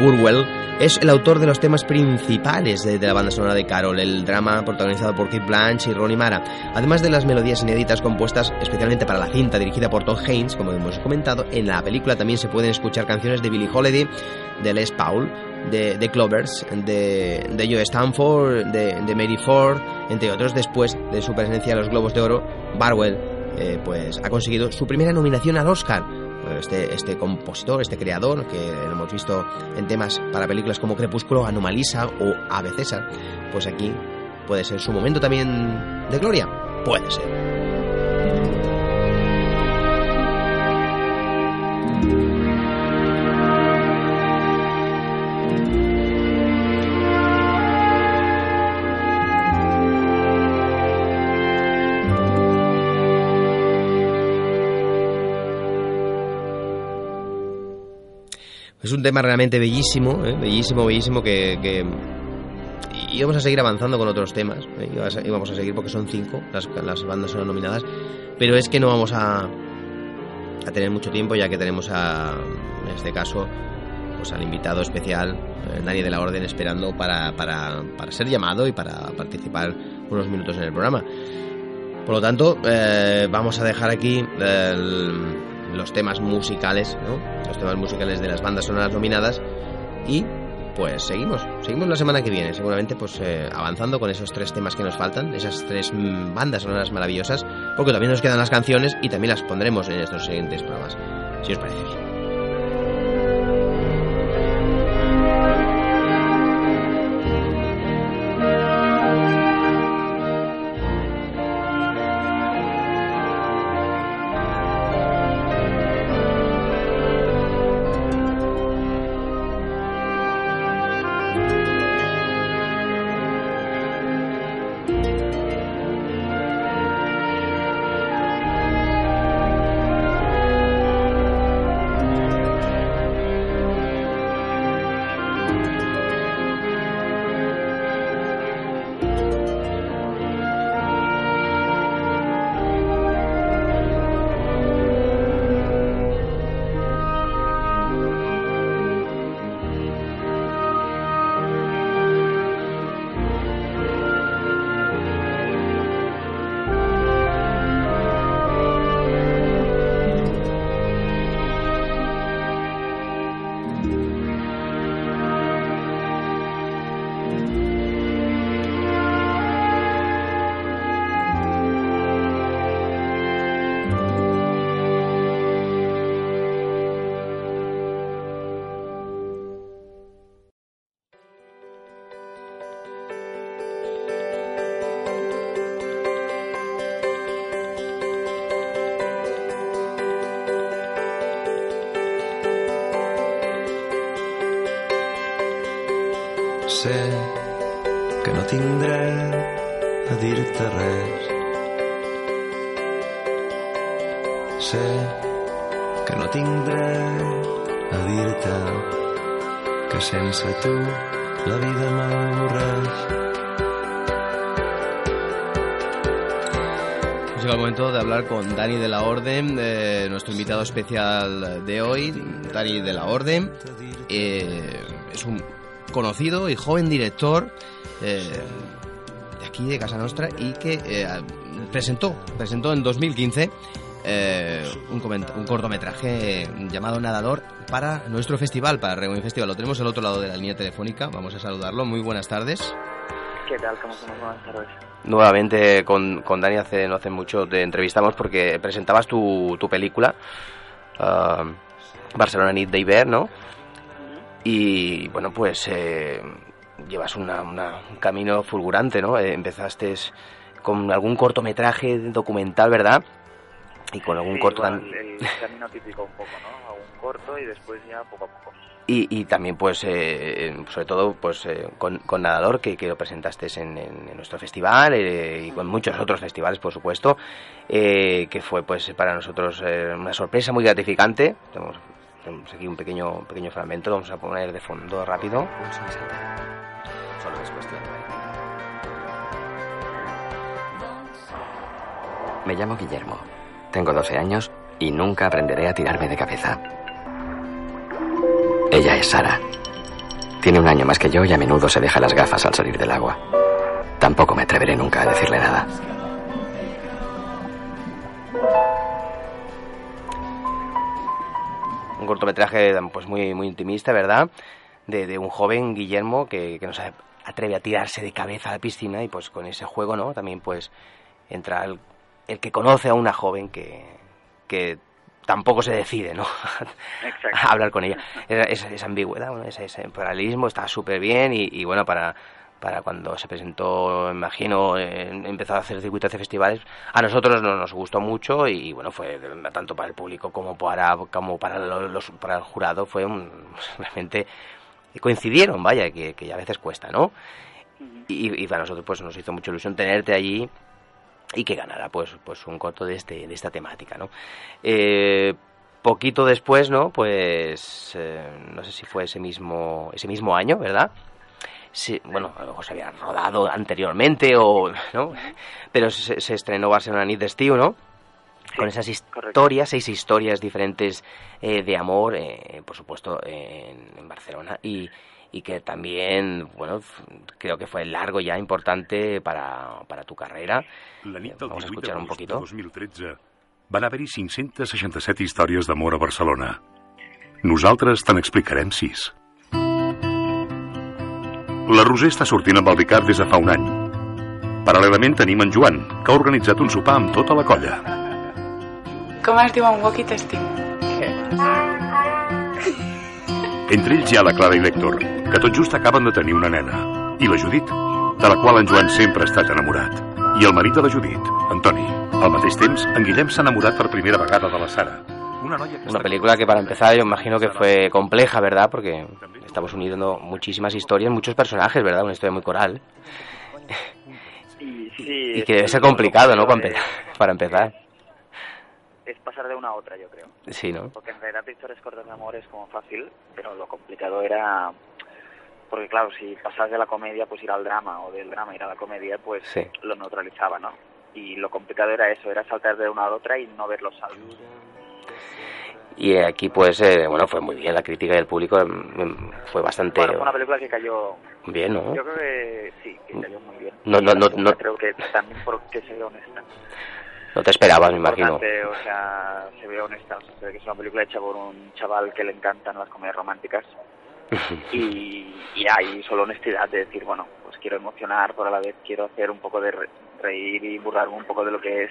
Burwell es el autor de los temas principales de, de la banda sonora de Carol, el drama protagonizado por Cate Blanchett y Rooney Mara, además de las melodías inéditas compuestas especialmente para la cinta, dirigida por Todd Haynes, como hemos comentado. En la película también se pueden escuchar canciones de Billie Holiday, de Les Paul, de, de Clovers, de, de Joe Stanford, de, de Mary Ford, entre otros. Después de su presencia en los Globos de Oro, Burwell eh, pues, ha conseguido su primera nominación al Oscar. Este, este compositor, este creador, que lo hemos visto en temas para películas como Crepúsculo, Anomalisa o Ave César, pues aquí puede ser su momento también de gloria. Puede ser. Es un tema realmente bellísimo, ¿eh? bellísimo, bellísimo que, que... Y vamos a seguir avanzando con otros temas, ¿eh? Y vamos a seguir porque son cinco las, las bandas son nominadas, pero es que no vamos a, a tener mucho tiempo, ya que tenemos a, en este caso, pues al invitado especial, eh, Dani de la Orden, esperando para, para, para ser llamado y para participar unos minutos en el programa. Por lo tanto, eh, vamos a dejar aquí el... los temas musicales, ¿no? Los temas musicales de las bandas sonoras nominadas, y pues seguimos, seguimos la semana que viene, seguramente pues eh, avanzando con esos tres temas que nos faltan, esas tres mmm, bandas sonoras maravillosas, porque también nos quedan las canciones y también las pondremos en estos siguientes programas, si os parece bien. Sé que no tindré a dir-te res. Sé que no tindré a dir-te que sense tu la vida m'avorreix. Pues llega el momento de hablar con Dani de la Orden, eh, nuestro invitado especial de hoy. Dani de la Orden eh, es un conocido y joven director eh, de aquí de casa nostra, y que eh, presentó presentó en dos mil quince eh, un, un cortometraje llamado Nadador para nuestro festival, para Rewind Festival. Lo tenemos al otro lado de la línea telefónica, vamos a saludarlo. Muy buenas tardes. ¿Qué tal? ¿Cómo estamos? Buenas tardes. Nuevamente con, con Dani hace, no hace mucho te entrevistamos porque presentabas tu, tu película uh, Barcelona Nit d'Estiu, ¿no? Y bueno, pues eh, llevas una, una, un camino fulgurante, ¿no? Eh, empezaste con algún cortometraje documental, ¿verdad? Y con algún sí, corto... Igual, tan... el camino típico un poco, ¿no? Algún corto y después ya poco a poco. Y, y también, pues, eh, sobre todo, pues, eh, con, con Nadador, que, que lo presentaste en, en, en nuestro festival eh, y con muchos otros festivales, por supuesto, eh, que fue, pues, para nosotros eh, una sorpresa muy gratificante. Tenemos, tenemos aquí un pequeño pequeño fragmento, lo vamos a poner de fondo rápido. Solo es cuestión de... Me llamo Guillermo, tengo doce años y nunca aprenderé a tirarme de cabeza. Ella es Sara. Tiene un año más que yo y a menudo se deja las gafas al salir del agua. Tampoco me atreveré nunca a decirle nada. Un cortometraje pues muy, muy intimista, ¿verdad? De, de un joven, Guillermo, que, que no se atreve a tirarse de cabeza a la piscina y pues con ese juego, ¿no? También pues entra el, el que conoce a una joven que... que tampoco se decide, ¿no? A hablar con ella. Esa, esa ambigüedad, bueno, ese, ese paralelismo está súper bien y, y bueno, para, para cuando se presentó, imagino, eh, empezó a hacer circuitos de festivales, a nosotros nos, nos gustó mucho y bueno, fue tanto para el público como para, como para, los, para el jurado, fue un, realmente coincidieron, vaya, que, que a veces cuesta, ¿no? Y, y para nosotros pues nos hizo mucha ilusión tenerte allí y que ganara pues pues un corto de este de esta temática, ¿no? Eh, poquito después, ¿no? Pues eh, no sé si fue ese mismo ese mismo año, ¿verdad? Sí, bueno, a lo mejor se había rodado anteriormente o no, pero se, se estrenó Barcelona Nit d'Estiu, ¿no? Con esas historias, seis historias diferentes eh, de amor, eh, por supuesto eh, en, en Barcelona y y que también, bueno, creo que fue largo ya, importante para, para tu carrera. La nit del Vamos a escuchar un poquito. dos mil tretze van haver-hi cinc-centes seixanta-set històries d'amor a Barcelona. Nosaltres te n'explicarem sis. La Roser està sortint amb el Ricard des de fa un any. Paral·lelament tenim en Joan, que ha organitzat un sopar amb tota la colla. Com es diu en Woki Testing? Què? Entre ells hi ha la Clara i l'Hèctor, que tot just acaben de tenir una nena, i la Judit, de la qual en Joan sempre ha estat enamorat, i el marit de la Judit, Antoni. Al mateix temps, en Guillem s'ha enamorat per primera vegada de la Sara. Una, noia que una película que para empezar yo imagino que fue compleja, ¿verdad? Porque estamos uniendo muchísimas historias, muchos personajes, ¿verdad? Una historia muy coral. Y, sí, y que debe ser complicado, ¿no? Para empezar. Es pasar de una a otra, yo creo. Sí, ¿no? Porque en realidad pintores cortos de amor es como fácil, pero lo complicado era... Porque claro, si pasas de la comedia pues ir al drama, o del drama ir a la comedia, pues sí, lo neutralizaba, ¿no? Y lo complicado era eso, era saltar de una a otra y no ver los saltos. Y aquí pues, eh, bueno, fue muy bien la crítica del público, fue bastante... Bueno, fue una película que cayó... Bien, ¿no? Yo creo que sí, que cayó muy bien. No, no, no, no. Creo que también porque soy honesta. No te esperabas, me imagino. O sea, se ve honesta, o sea, se ve que es una película hecha por un chaval que le encantan las comedias románticas y, y hay solo honestidad de decir, bueno, pues quiero emocionar, pero a la vez quiero hacer un poco de re- reír y burlarme un poco de lo que es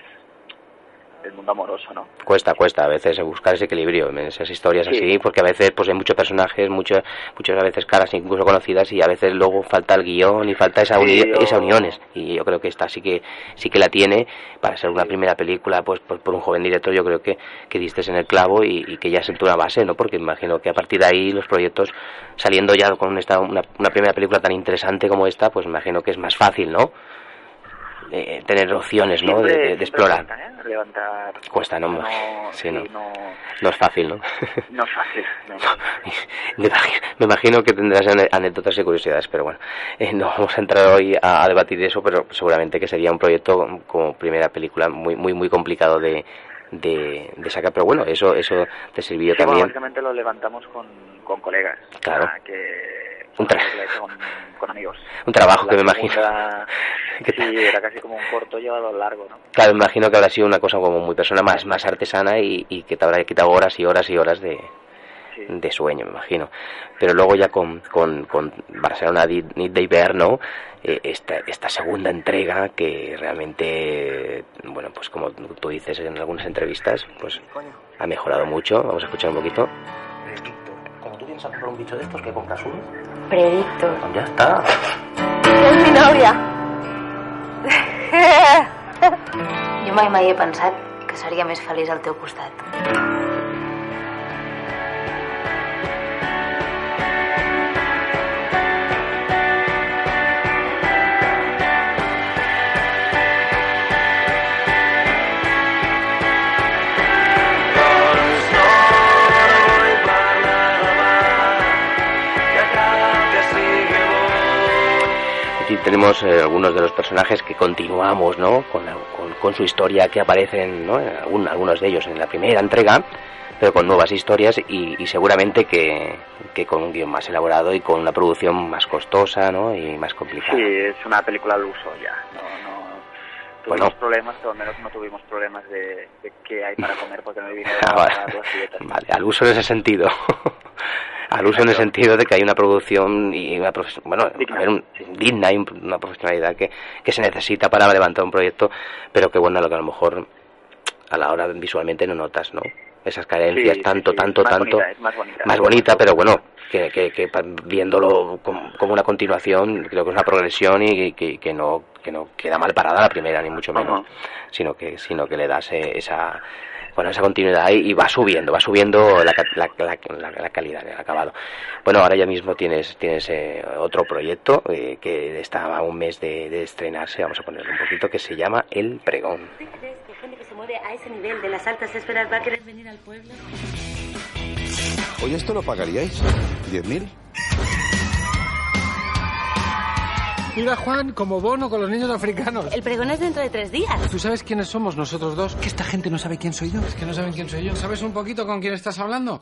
el mundo amoroso, ¿no? Cuesta, cuesta a veces buscar ese equilibrio en esas historias, sí, así, porque a veces pues hay muchos personajes, muchas muchas a veces caras incluso conocidas y a veces luego falta el guión y falta esa, uni- sí, yo... esa uniones y yo creo que esta sí que sí que la tiene para ser una sí, primera película pues por, por un joven director. Yo creo que, que diste en el clavo y, y que ya sentó una base, ¿no? Porque imagino que a partir de ahí los proyectos saliendo ya con esta una, una primera película tan interesante como esta, pues imagino que es más fácil, ¿no? Eh, tener opciones, ¿no? Siempre, de, de, de explorar. Levanta, ¿eh? Levantar... Cuesta, ¿no? No, sí, no. no... no es fácil, ¿no? No es fácil, no. Me imagino, me imagino que tendrás anécdotas y curiosidades, pero bueno, eh, no vamos a entrar hoy a, a debatir eso, pero seguramente que sería un proyecto como primera película muy, muy, muy complicado de, de, de sacar, pero bueno, eso, eso te sirvió sí, también. Bueno, básicamente lo levantamos con, con colegas. Claro. O sea, que... Un tra- con, con amigos. Un trabajo la que me segunda, imagino. Sí, era casi como un corto llevado largo, ¿no? Claro, me imagino que habrá sido una cosa como muy persona más, más artesana y, y que te habrá quitado horas y horas y horas de, sí, de sueño, me imagino. Pero luego ya con, con, con Barcelona Nit d'Estiu, ¿no? Eh, esta, esta segunda entrega que realmente, bueno, pues como tú dices en algunas entrevistas, pues ha mejorado mucho. Vamos a escuchar un poquito. Haynes a comprar un bicho de estos que compras uno? Predicto. Ya está. És mi nòvia. Jo mai mai he pensat que seria més feliç al teu costat. Tenemos eh, algunos de los personajes que continuamos, ¿no? Con, la, con, con su historia, que aparecen, ¿no? Algun, algunos de ellos en la primera entrega, pero con nuevas historias y, y seguramente que, que con un guión más elaborado y con una producción más costosa, ¿no? Y más complicada. Sí, es una película al uso ya. No, no tuvimos bueno. problemas, pero al menos no tuvimos problemas de, de qué hay para comer porque no hay dinero ah, para vale. las dietas. Vale, al uso en ese sentido. Al uso en el sentido de que hay una producción y una profe- bueno, digna. A ver, un, digna y una profesionalidad que, que se necesita para levantar un proyecto, pero que bueno, lo que a lo mejor a la hora visualmente no notas, ¿no? Esas carencias, sí, tanto, sí, sí. tanto, más tanto, bonita, más bonita, más bonita, pero bueno, que, que, que viéndolo como, como una continuación, creo que es una progresión y que, que no que no queda mal parada la primera ni mucho menos, uh-huh. sino que sino que le das esa bueno esa continuidad y va subiendo, va subiendo la, la, la, la, la calidad del acabado. Bueno, ahora ya mismo tienes tienes eh, otro proyecto eh, que está a un mes de, de estrenarse, vamos a ponerle un poquito, que se llama El Pregón. ¿Tú crees que gente que se mueve a ese nivel de las altas esferas va a querer venir al pueblo? Oye, ¿esto lo pagaríais? ¿diez mil? Iba Juan como bono con los niños africanos. El pregón es dentro de tres días. ¿Tú sabes quiénes somos nosotros dos? Que esta gente no sabe quién soy yo. Es que no saben quién soy yo. ¿Sabes un poquito con quién estás hablando?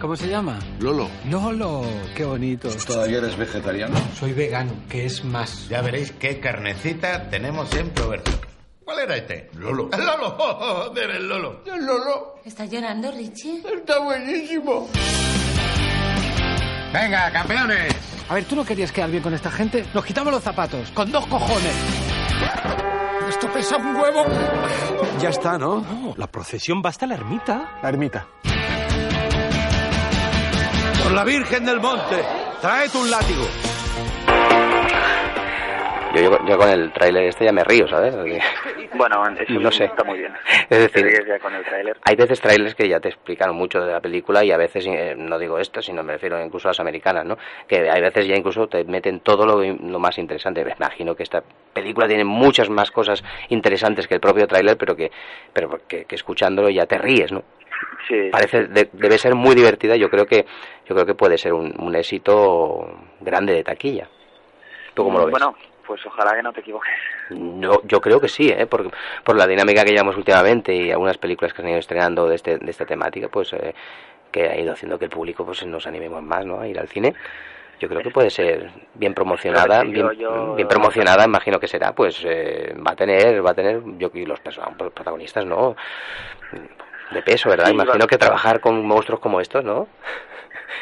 ¿Cómo se llama? Lolo. Lolo, qué bonito. ¿Todavía eres vegetariano? Soy vegano, que es más. Ya veréis qué carnecita tenemos en Proberto. ¿Cuál era este? Lolo. ¡El Lolo! ¡Oh, oh, oh! ¡El Lolo! ¡El Lolo! ¿Estás llorando, Richie? ¡Está buenísimo! ¡Venga, campeones! A ver, ¿tú no querías quedar bien con esta gente? Nos quitamos los zapatos, con dos cojones. Esto pesa un huevo. Ya está, ¿no? No, la procesión va hasta la ermita. La ermita. Por la Virgen del Monte, tráete un látigo. Yo, yo, yo con el tráiler este ya me río, ¿sabes? Bueno, eso no sé. Está muy bien. Es decir, ya con el tráiler. Hay veces tráilers que ya te explican mucho de la película y a veces, eh, no digo esto, sino me refiero incluso a las americanas, ¿no? Que hay veces ya incluso te meten todo lo, lo más interesante. Me imagino que esta película tiene muchas más cosas interesantes que el propio tráiler, pero, que, pero que, que escuchándolo ya te ríes, ¿no? Sí. Parece, de, debe ser muy divertida. Yo creo que, yo creo que puede ser un, un éxito grande de taquilla. ¿Tú cómo lo ves? Bueno, pues ojalá que no te equivoques. No, yo creo que sí, ¿eh? por, por la dinámica que llevamos últimamente y algunas películas que se han ido estrenando de, este, de esta temática, pues eh, que ha ido haciendo que el público pues nos animemos más, ¿no? A ir al cine. Yo creo que puede ser bien promocionada, sí, yo, bien, yo... bien promocionada, imagino que será. Pues eh, va a tener, va a tener, yo y los protagonistas, ¿no? De peso, ¿verdad? Sí, imagino va... que trabajar con monstruos como estos, ¿no?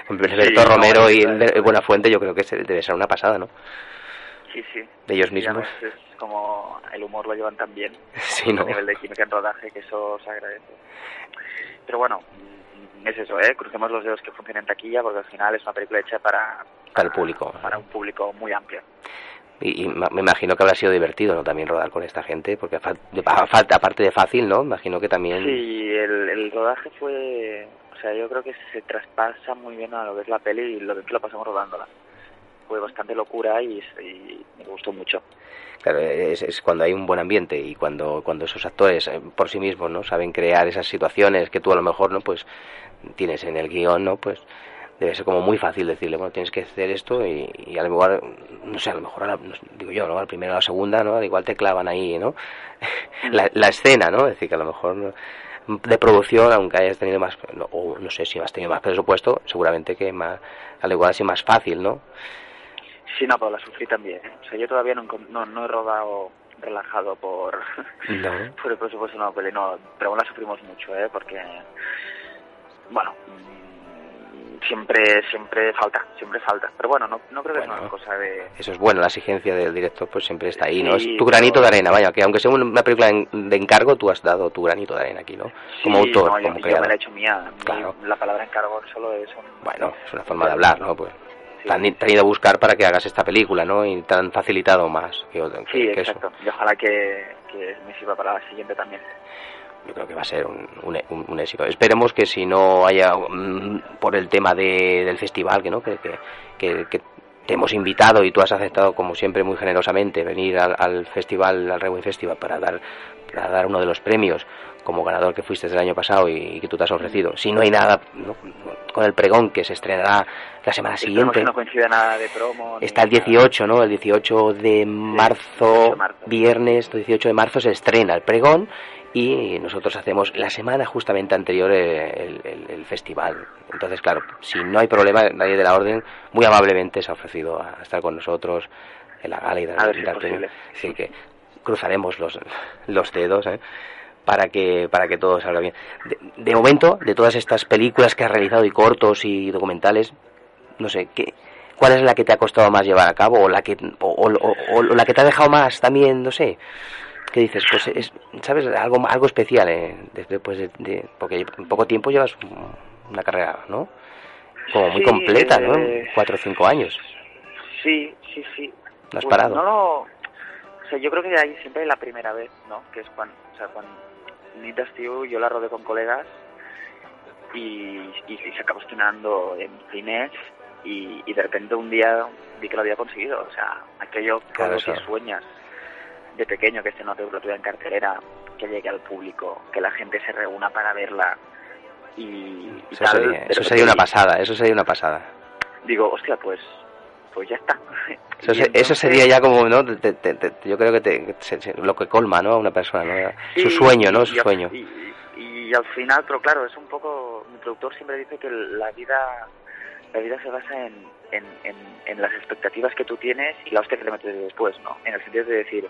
Con Berto sí, Romero no, y no, no, Buenafuente, yo creo que debe ser una pasada, ¿no? Sí, sí. De ellos mismos. Es como el humor lo llevan tan bien, sí, ¿no? A nivel de química en rodaje, que eso se agradece. Pero bueno, es eso, ¿eh? Crucemos los dedos que funcione en taquilla, porque al final es una película hecha para... Para el público. Para un público muy amplio. Y, y me imagino que habrá sido divertido, ¿no? También rodar con esta gente, porque falta aparte de fácil, ¿no? Imagino que también... Sí, el, el rodaje fue... O sea, yo creo que se traspasa muy bien a lo que es la peli y lo que lo pasamos rodándola. Fue bastante locura y, y me gustó mucho. Claro, es, es cuando hay un buen ambiente y cuando cuando esos actores por sí mismos, ¿no? Saben crear esas situaciones que tú a lo mejor, ¿no? Pues tienes en el guión, ¿no? Pues debe ser como muy fácil decirle, bueno, tienes que hacer esto y, y a lo mejor, no sé, a lo mejor, a la, digo yo, ¿no? Al primero o a la segunda, ¿no? Al igual te clavan ahí, ¿no? la, la escena, ¿no? Es decir, que a lo mejor... ¿no? De producción, aunque hayas tenido más, no, o no sé si has tenido más presupuesto, seguramente que más, al igual así más fácil, ¿no? Sí, no, pero la sufrí también. O sea, yo todavía no, no, no he rodado relajado por, no. por el presupuesto, no, pero no, pero aún la sufrimos mucho, ¿eh? Porque, bueno, siempre siempre falta, siempre falta. Pero bueno, no, no creo que bueno, sea una cosa de... Eso es bueno, la exigencia del director pues siempre está ahí, ¿no? Sí, es tu granito pero... de arena, vaya, que aunque sea una película de encargo, tú has dado tu granito de arena aquí, ¿no? Como sí, autor, no, como yo, creador. Yo me la he hecho mía, claro. La palabra encargo solo es un... Bueno, es una forma de hablar, ¿no? Pues sí. Te han ido a buscar para que hagas esta película, ¿no? Y te han facilitado más que, que, sí, que exacto. Eso. Y ojalá que, que me sirva para la siguiente también. Yo creo que va a ser un, un, un éxito. Esperemos que si no haya um, por el tema de, del festival que no que, que, que, que te hemos invitado y tú has aceptado como siempre muy generosamente venir al, al festival, al Rewind Festival para dar para dar uno de los premios como ganador que fuiste del año pasado y, y que tú te has ofrecido. Si no hay nada, ¿no? Con el pregón que se estrenará la semana siguiente. No coincide nada de promo. Está el dieciocho, nada. ¿No? El dieciocho de marzo, sí, de marzo. Viernes, el dieciocho de marzo se estrena el pregón. Y nosotros hacemos la semana justamente anterior el, el, el festival. Entonces, claro, si no hay problema, nadie de la orden muy amablemente se ha ofrecido a estar con nosotros en la gala y dar, a ver si dar, es posible. Así que cruzaremos los, los dedos, ¿eh? Para que para que todo salga bien. De, de momento, de todas estas películas que has realizado y cortos y documentales, no sé, ¿qué, cuál es la que te ha costado más llevar a cabo o la que o, o, o, o la que te ha dejado más también, no sé? ¿Qué dices? Pues, es, ¿sabes? Algo algo especial, ¿eh? Después de, de, porque en poco tiempo llevas una carrera, ¿no? Como muy sí, completa, ¿no? Eh, Cuatro o cinco años. Sí, sí, sí. ¿No has pues parado? No, o sea, yo creo que ahí siempre la primera vez, ¿no? Que es cuando, o sea, cuando Nit d'Estiu yo la rodé con colegas y, y, y se acabó estrenando en cines y, y de repente un día vi que lo había conseguido, o sea, aquello claro, que sueñas. De pequeño, que este no te lo tuve en cartelera, que llegue al público, que la gente se reúna para verla y, y eso tal. Sería, eso sería una pasada, eso sería una pasada. Digo, hostia, pues pues ya está. Eso, entonces, eso sería ya como, ¿no? Te, te, te, yo creo que te, se, se, lo que colma, ¿no? A una persona, ¿no? Sí, su sueño, ¿no? Su y, sueño. Y, y, y al final, pero claro, es un poco... Mi productor siempre dice que la vida la vida se basa en, en, en, en las expectativas que tú tienes y la hostia que te metes después, ¿no? En el sentido de decir...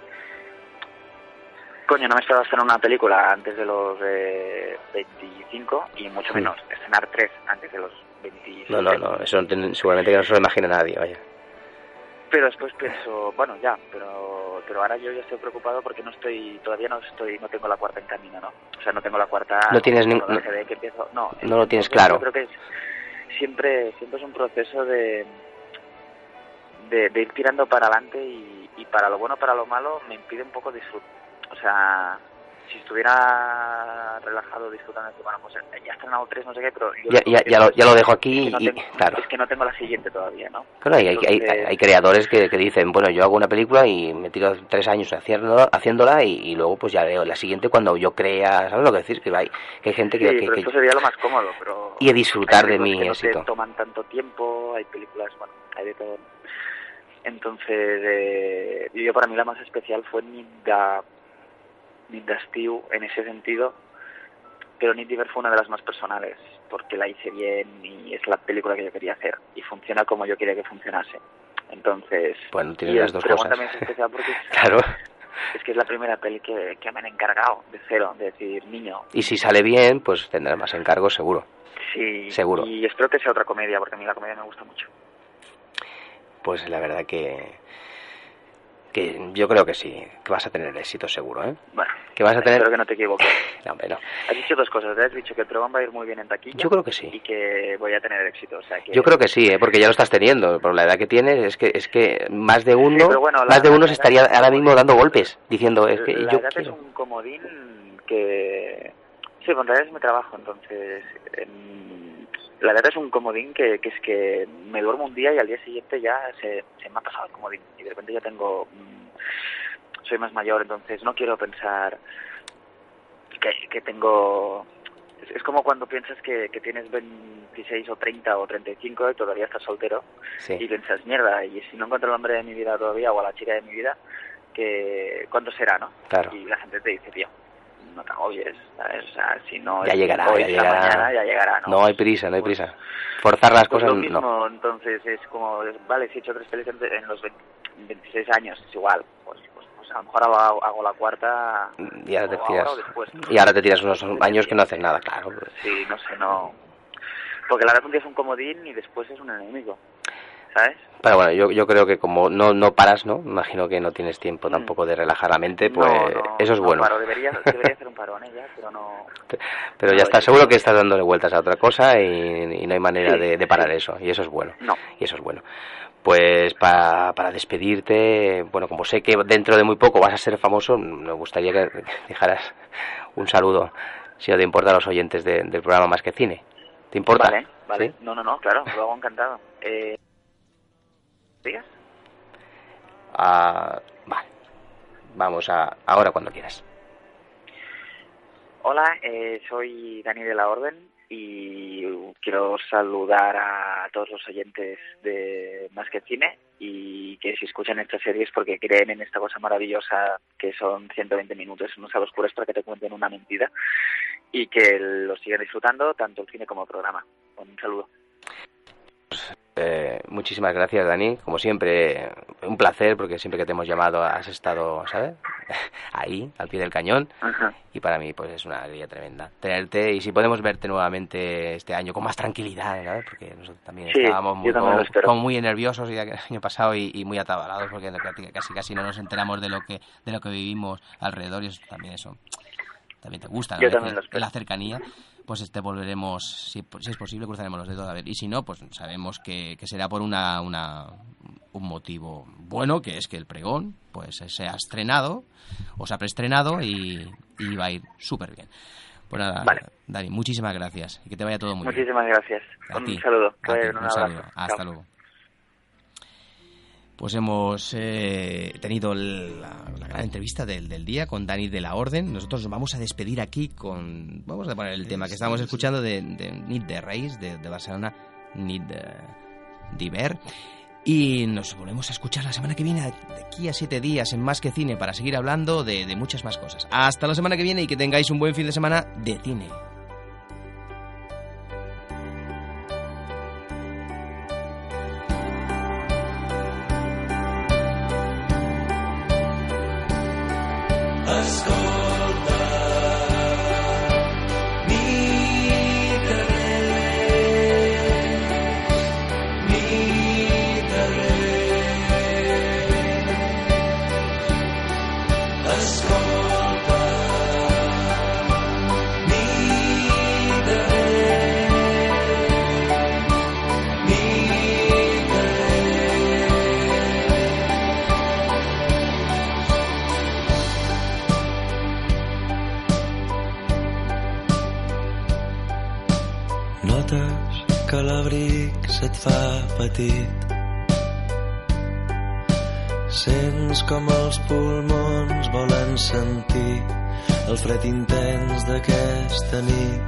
Coño, no me esperaba estrenar una película antes de los eh, veinticinco y mucho menos no. Estrenar tres antes de los veinticinco. No, no, no, eso seguramente que no se lo imagina nadie, vaya. Pero después pienso, bueno, ya, pero pero ahora yo ya estoy preocupado porque no estoy, todavía no estoy, no tengo la cuarta en camino, ¿no? O sea, no tengo la cuarta... No tienes ningún... No, no, no lo tienes claro. Yo creo que es, siempre, siempre es un proceso de, de, de ir tirando para adelante y, y para lo bueno, para lo malo, me impide un poco disfrutar. O sea, si estuviera relajado disfrutando, bueno, pues ya he estrenado tres, no sé qué, pero... Yo ya, ya, ya, lo, ya lo dejo aquí es que no y, tengo, claro. Es que no tengo la siguiente todavía, ¿no? Claro, hay, Entonces, hay, hay, hay creadores que, que dicen, bueno, yo hago una película y me tiro tres años haciéndola, haciéndola y, y luego pues ya veo la siguiente cuando yo crea, ¿sabes lo que decir? Que hay, que hay gente que... Sí, que, pero que, esto sería lo más cómodo, pero... Y disfrutar de mi éxito. No te toman tanto tiempo, hay películas, bueno, hay de todo. Entonces, eh, yo para mí la más especial fue mi... Da, Nit d'Estiu en ese sentido, pero Nit d'Estiu fue una de las más personales porque la hice bien y es la película que yo quería hacer y funciona como yo quería que funcionase. Entonces, bueno, tienes las dos cosas. Es especial porque es, claro, es que es la primera peli que, que me han encargado de cero, de decir niño. Y si sale bien, pues tendrás más encargos seguro. Sí, seguro. Y espero que sea otra comedia porque a mí la comedia me gusta mucho. Pues la verdad que que yo creo que sí, que vas a tener éxito seguro, ¿eh? Bueno, que vas a tener... espero que no te equivoques. No, hombre, no. Has dicho dos cosas, ¿te has dicho que el programa va a ir muy bien en taquilla? Yo creo que sí. Y que voy a tener éxito, o sea que... Yo creo que sí, ¿eh? Porque ya lo estás teniendo, por la edad que tienes, es que es que más de uno, sí, bueno, más de uno se estaría ahora mismo dando golpes, diciendo... Es que la yo edad quiero. Es un comodín que... Sí, en realidad es mi trabajo, entonces... En... La edad es un comodín que, que es que me duermo un día y al día siguiente ya se, se me ha pasado el comodín y de repente ya tengo... Soy más mayor, entonces no quiero pensar que, que tengo... Es como cuando piensas que, que tienes veintiséis o treinta o treinta y cinco y todavía estás soltero, sí. Y piensas, mierda, y si no encuentro al hombre de mi vida todavía o a la chica de mi vida, que ¿cuánto será, no? Claro. Y la gente te dice, tío, no te agobies, ¿sabes? O sea, si no... Ya llegará, hoy, ya llegará. Mañana, ya llegará, ¿no? No hay prisa, no hay prisa. Forzar las pues cosas, lo mismo, no. Entonces es como, vale, si he hecho tres pelis en los veintiséis años, es igual, pues, pues, pues a lo mejor hago, hago la cuarta... Y ahora te tiras, ahora después, ¿no? Y ahora te tiras unos años que no haces nada, claro. Sí, no sé, no... porque la verdad un día es un comodín y después es un enemigo, ¿sabes? Pero bueno, yo yo creo que como no no paras, ¿no? Imagino que no tienes tiempo tampoco de relajar la mente, pues no, no, eso es no, bueno. Paro. Debería, debería hacer un parón, ¿eh? Ya, pero no... Pero ya no, está, seguro que estás dándole vueltas a otra cosa y, y no hay manera sí, de, de parar sí. eso, y eso es bueno. No. Y eso es bueno. Pues para, para despedirte, bueno, como sé que dentro de muy poco vas a ser famoso, me gustaría que dejaras un saludo, si no te importa, a los oyentes de, del programa Más que Cine. ¿Te importa? Vale, vale. ¿Sí? No, no, no, claro, lo hago encantado. Eh... ¿Digas? Ah, vale. Vamos a... ahora cuando quieras. Hola, eh, soy Dani de la Orden. Y quiero saludar a todos los oyentes de Más que Cine y que si escuchan estas series porque creen en esta cosa maravillosa que son ciento veinte minutos en unos oscuros para que te cuenten una mentira y que lo sigan disfrutando tanto el cine como el programa. Un saludo. Eh, muchísimas gracias, Dani. Como siempre, un placer, porque siempre que te hemos llamado has estado, ¿sabes? Ahí, al pie del cañón. Ajá. Y para mí pues es una alegría tremenda tenerte, y si podemos verte nuevamente este año con más tranquilidad, ¿sabes? Porque nosotros también sí, estábamos muy, también como, como muy nerviosos el año pasado y, y muy atabalados porque casi casi no nos enteramos de lo que de lo que vivimos alrededor, y eso también eso también te gusta, ¿no? Yo también lo espero. La cercanía. Pues este volveremos, si, si es posible, cruzaremos los dedos, a ver, y si no, pues sabemos que, que será por una, una un motivo bueno, que es que el pregón pues se ha estrenado o se ha preestrenado y, y va a ir súper bien. Pues nada, vale. Dani, muchísimas gracias y que te vaya todo muy muchísimas bien. Muchísimas gracias. A un ti. Saludo. A ti, un saludo. Hasta Chao. Luego. Pues hemos eh, tenido la, la gran entrevista del, del día con Dani de la Orden. Nosotros nos vamos a despedir aquí con... Vamos a poner el tema que estábamos escuchando de, de Nit de Reis, de, de Barcelona Nit d'Estiu. Y nos volvemos a escuchar la semana que viene, de aquí a siete días en Más que Cine, para seguir hablando de, de muchas más cosas. Hasta la semana que viene y que tengáis un buen fin de semana de cine. Sents com els pulmons volen sentir el fred intens d'aquesta nit.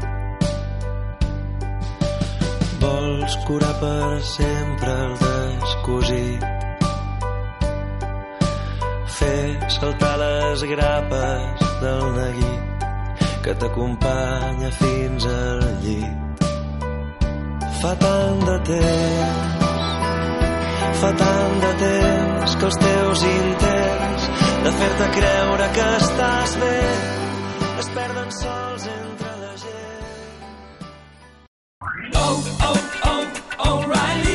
Vols curar per sempre el descosit, fer saltar les grapes del neguit que t'acompanya fins al llit. Fa tant de temps, fa tant de temps que els teus intents de fer-te creure que estàs bé es perden sols entre la gent. Oh, oh, oh, O'Reilly.